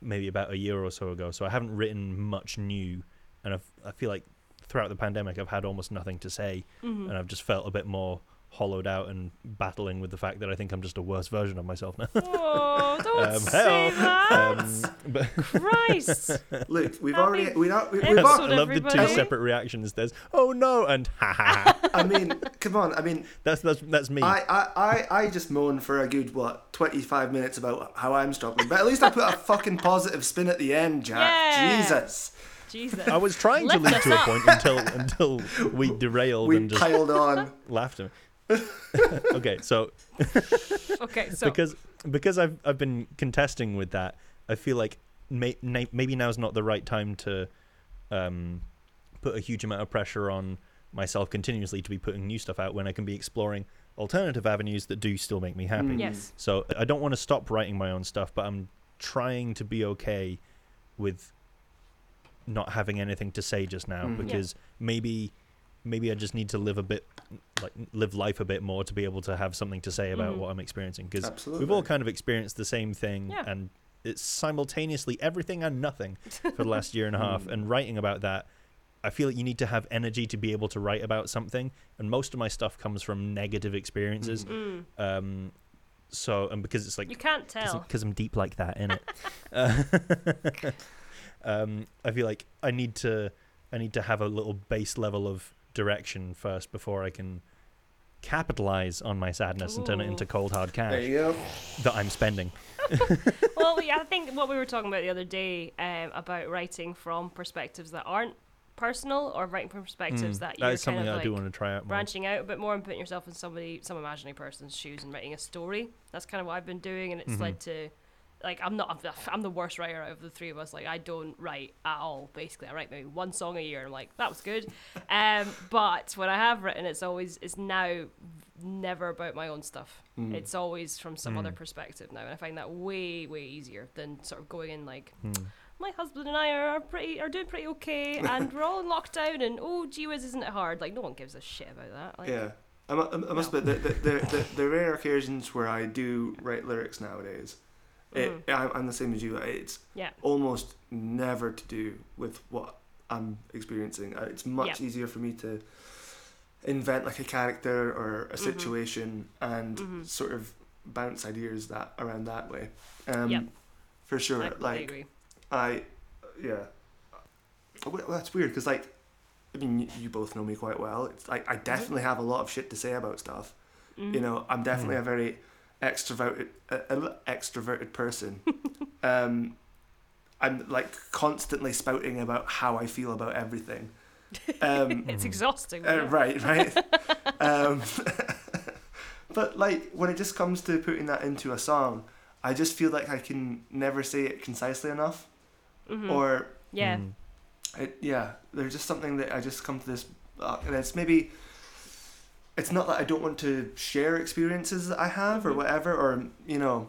maybe about a year or so ago. So I haven't written much new, and I've, I feel like throughout the pandemic I've had almost nothing to say, mm-hmm. and I've just felt a bit more hollowed out and battling with the fact that I think I'm just a worse version of myself now. Oh, don't um, say that! Um, but Christ! Look, we've That'd already... We not, we, we've I love everybody. The two separate reactions. There's, oh no, and ha ha ha. I mean, come on, I mean... That's that's, that's me. I, I, I, I just moan for a good, what, twenty-five minutes about how I'm struggling, but at least I put a fucking positive spin at the end, Jack. Yeah. Jesus. Jesus. I was trying Lift to lead to up. a point until until we derailed we and just... piled on. Laughter. okay, so okay, so because because I've I've been contesting with that, I feel like may, may, maybe now's not the right time to um, put a huge amount of pressure on myself continuously to be putting new stuff out when I can be exploring alternative avenues that do still make me happy. Mm. Yes. So I don't want to stop writing my own stuff, but I'm trying to be okay with not having anything to say just now mm. because yeah. maybe. maybe I just need to live a bit, like live life a bit more to be able to have something to say about mm. what I'm experiencing. Because we've all kind of experienced the same thing yeah. and it's simultaneously everything and nothing for the last year and a half. And writing about that, I feel like you need to have energy to be able to write about something. And most of my stuff comes from negative experiences. Mm. Um, so, and because it's like... You can't tell. Because I'm deep like that, innit? uh, um, I feel like I need to, I need to have a little base level of direction first before I can capitalize on my sadness Ooh. and turn it into cold hard cash there you go. that I'm spending. Well, yeah, I think what we were talking about the other day um, about writing from perspectives that aren't personal, or writing from perspectives mm, that you're that is kind something of I like do want to try out more. branching out a bit more and putting yourself in somebody, some imaginary person's shoes and writing a story. That's kind of what I've been doing, and it's mm-hmm. led to like I'm not I'm the, I'm the worst writer out of the three of us. Like I don't write at all. Basically, I write maybe one song a year. And I'm like that was good, um, but when I have written, it's always it's now never about my own stuff. Mm. It's always from some mm. other perspective now, and I find that way way easier than sort of going in like mm. my husband and I are pretty are doing pretty okay, and we're all in lockdown, and oh gee whiz, isn't it hard? Like no one gives a shit about that. Like, yeah, I, I, I must no. admit the the, the the rare occasions where I do write lyrics nowadays. It, mm-hmm. I'm the same as you. It's yeah. almost never to do with what I'm experiencing. It's much yeah. easier for me to invent like a character or a situation mm-hmm. and mm-hmm. sort of bounce ideas that around that way. Um, yep. For sure. I like agree. I, yeah. Well, that's weird because like, I mean, you both know me quite well. It's like I definitely have a lot of shit to say about stuff. Mm-hmm. You know, I'm definitely mm-hmm. a very extroverted uh, extroverted person. um I'm like constantly spouting about how I feel about everything. Um it's exhausting. uh, right right um But like when it just comes to putting that into a song, I just feel like I can never say it concisely enough. Mm-hmm. Or yeah it, yeah there's just something that I just come to this uh, and it's maybe it's not that I don't want to share experiences that I have mm-hmm. or whatever, or, you know,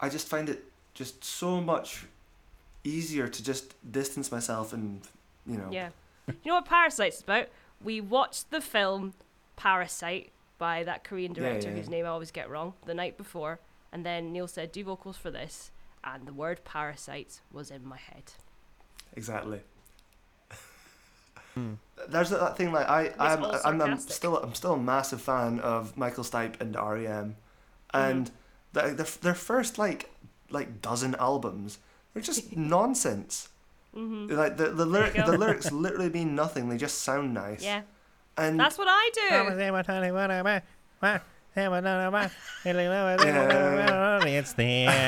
I just find it just so much easier to just distance myself and, you know. Yeah. You know what Parasite's about? We watched the film Parasite by that Korean director, yeah, yeah, whose name I always get wrong, the night before. And then Neil said, do vocals for this. And the word parasite was in my head. Exactly. Mm. There's that thing, like I, I'm, I'm, I'm still, I'm still a massive fan of Michael Stipe and R E M and mm-hmm. their their first like like dozen albums are just nonsense. Mm-hmm. Like the the, lyric, the lyrics literally mean nothing. They just sound nice. Yeah, and that's what I do. Yeah. It's the end of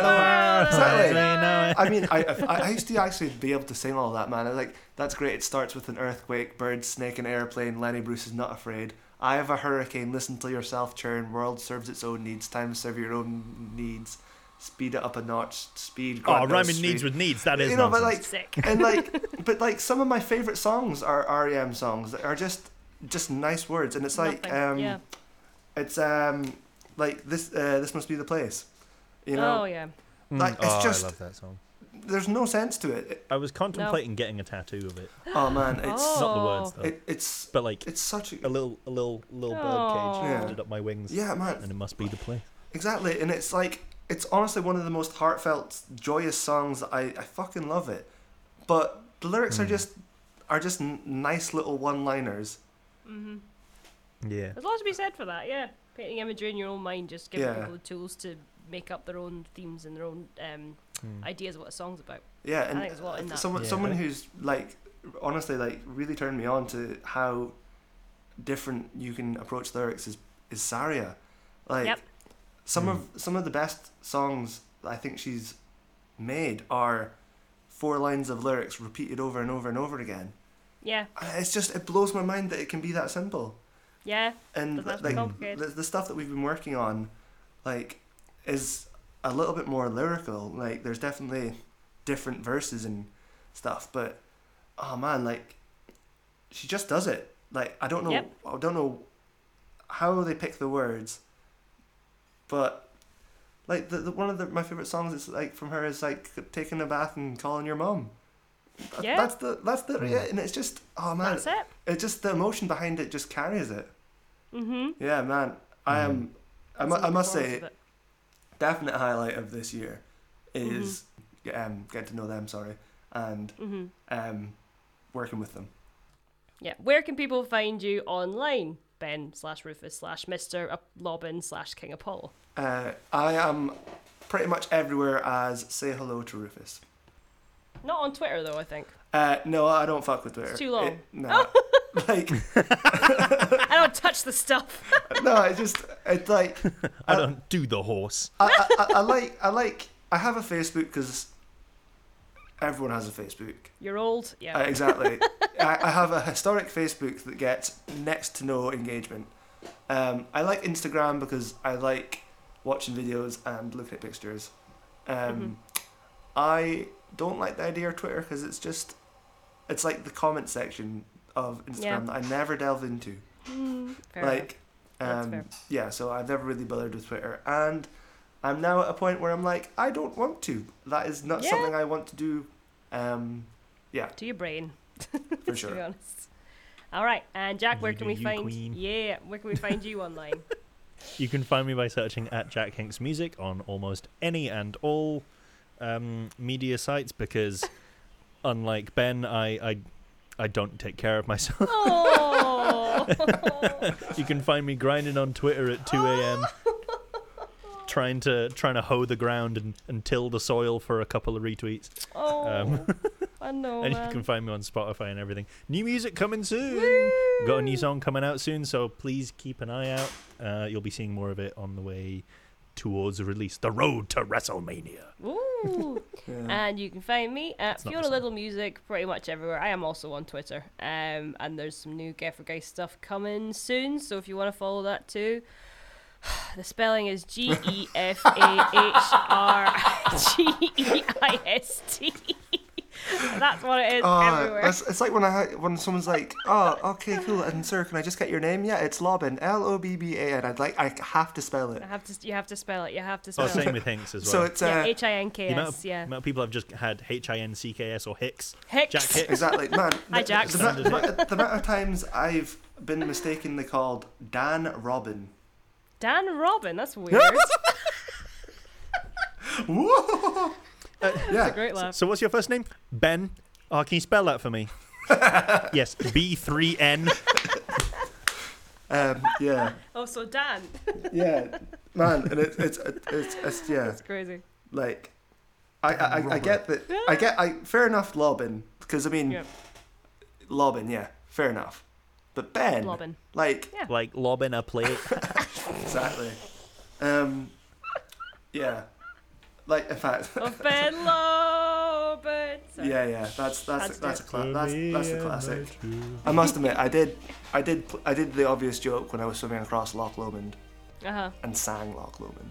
the world. Exactly. I mean, I, I I used to actually be able to sing all that, man. I was like, that's great. It starts with an earthquake, bird, snake, and airplane. Lenny Bruce is not afraid. I have a hurricane. Listen to yourself churn. World serves its own needs. Time to serve your own needs. Speed it up a notch. Speed. Oh, rhyming needs with needs. That is, you know, nonsense. But like, sick. And like, but like, some of my favorite songs are R E M songs that are just just nice words, and it's like, nothing. um. Yeah. It's um like this. Uh, this must be the place, you know. Oh yeah. Like it's oh, just. I love that song. There's no sense to it. it I was contemplating no. getting a tattoo of it. Oh man, it's oh. not the words though. It, it's but like it's such a, a little a little little oh. bird cage yeah. lifted up my wings. Yeah, man. And it must be the place. Exactly, and it's like it's honestly one of the most heartfelt, joyous songs. I I fucking love it, but the lyrics mm. are just are just n- nice little one-liners. Mm-hmm. Yeah. There's a lot to be said for that, yeah. Painting imagery in your own mind, just giving yeah. people the tools to make up their own themes and their own um, mm. ideas of what a song's about. Yeah, and I think there's a lot in that. Someone, yeah. someone who's, like, honestly, like, really turned me on to how different you can approach lyrics is, is Saraya. Like, yep. some mm. of some of the best songs I think she's made are four lines of lyrics repeated over and over and over again. Yeah. It's just, it blows my mind that it can be that simple. Yeah, and th- like the, the stuff that we've been working on, like, is a little bit more lyrical. Like, there's definitely different verses and stuff, but oh man, like, she just does it. Like, I don't know, yep. I don't know how they pick the words, but like the, the one of the, my favorite songs is like from her is like taking a bath and calling your mom. Yeah. That's the that's the yeah, and it's just oh man, that's it. It's just the emotion behind it just carries it. Mhm. Yeah, man. I mm. am. I, mu- I must say, definite highlight of this year is mm-hmm. um get to know them. Sorry, and mm-hmm. um working with them. Yeah. Where can people find you online, Ben slash Rufus slash Mister Lobban slash King Apollo? Uh, I am pretty much everywhere as Say Hello to Rufus. Not on Twitter, though, I think. Uh, no, I don't fuck with Twitter. It's too long. It, no. like... I don't touch the stuff. no, I just... It's like... I, I don't do the horse. I, I, I, I like... I like... I have a Facebook because everyone has a Facebook. You're old. Yeah. Uh, exactly. I, I have a historic Facebook that gets next to no engagement. Um, I like Instagram because I like watching videos and looking at pictures. Um, mm-hmm. I... don't like the idea of Twitter because it's just it's like the comment section of Instagram yeah. that I never delve into mm, fair like enough. um fair. Yeah, so I've never really bothered with Twitter, and I'm now at a point where I'm like, I don't want to, that is not yeah. something I want to do um yeah to your brain for sure to be honest. All right, and Jack, where you can we find queen. yeah where can we find you online? You can find me by searching at Jack Hinks Music on almost any and all um media sites, because unlike Ben, I, I I don't take care of myself. You can find me grinding on Twitter at two a.m. trying to trying to hoe the ground and, and till the soil for a couple of retweets. Oh, um, I know. And man. You can find me on Spotify and everything. New music coming soon. Woo! Got a new song coming out soon, so please keep an eye out. Uh, you'll be seeing more of it on the way towards the release, the road to WrestleMania. Ooh. yeah. And you can find me at Fiona Little Music pretty much everywhere. I am also on Twitter, um, and there's some new Gefahrgeist stuff coming soon, so if you want to follow that too. The spelling is G E F A H R G E I S T That's what it is uh, everywhere. It's, it's like when I when someone's like, oh, okay, cool, and sir, can I just get your name? Yeah, it's Lobban, L O B B A N. I'd like, I have to spell it. I have to. You have to spell it. You have to spell oh, it. Same with Hinks as well. So it's uh, yeah, H I N K S. Yeah. The amount of people have just had H I N C K S or Hicks. Hicks. Jack Hicks. Exactly. Man, Hi, Jack. The, the, the, the amount of times I've been mistakenly called Dan Robin. Dan Robin? That's weird. Whoa. Uh, yeah. That's a great laugh. So, so what's your first name? Ben. Oh, can you spell that for me? Yes, B three N. Um, yeah. Oh, so Dan. Yeah, man, and it, it's, it, it's it's yeah. It's crazy. Like, I I, I, I get that. Yeah. I get I fair enough, Lobban, because I mean, yep. Lobban, yeah, fair enough. But Ben, Lobban. like, yeah. like Lobban a plate. Exactly. Um, yeah. Like, in fact, of Ben Lobban. Yeah, yeah, that's that's that's that's, a cla- that's that's the classic. I must admit, I did, I did, I did the obvious joke when I was swimming across Loch Lomond, uh-huh. and sang Loch Lomond.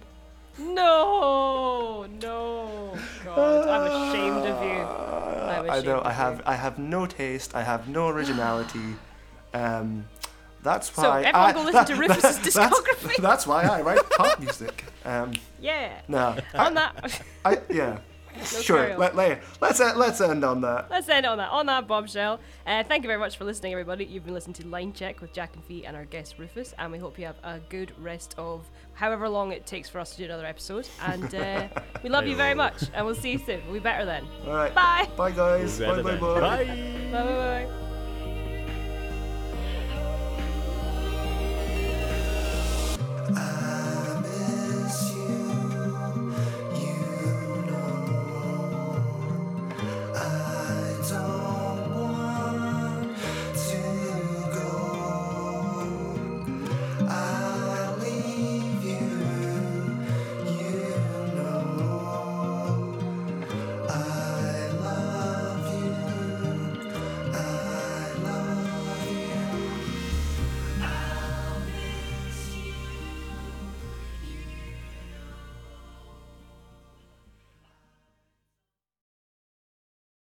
No, no, God, I'm ashamed of you. I'm ashamed I know. Of I have, you. I have no taste. I have no originality. Um, that's why. So everyone I, go listen that, to Rufus's discography. That's, that's why I write pop music. Um, yeah. No. On that. I, yeah. No, sure. Let, let, let's uh, let's end on that. Let's end on that. On that bombshell. Uh, thank you very much for listening, everybody. You've been listening to Line Check with Jack and Fee and our guest Rufus, and we hope you have a good rest of however long it takes for us to do another episode. And uh, we love you very much, and we'll see you soon. We'll be better then. All right. Bye. Bye, guys. Bye bye bye. Bye bye bye.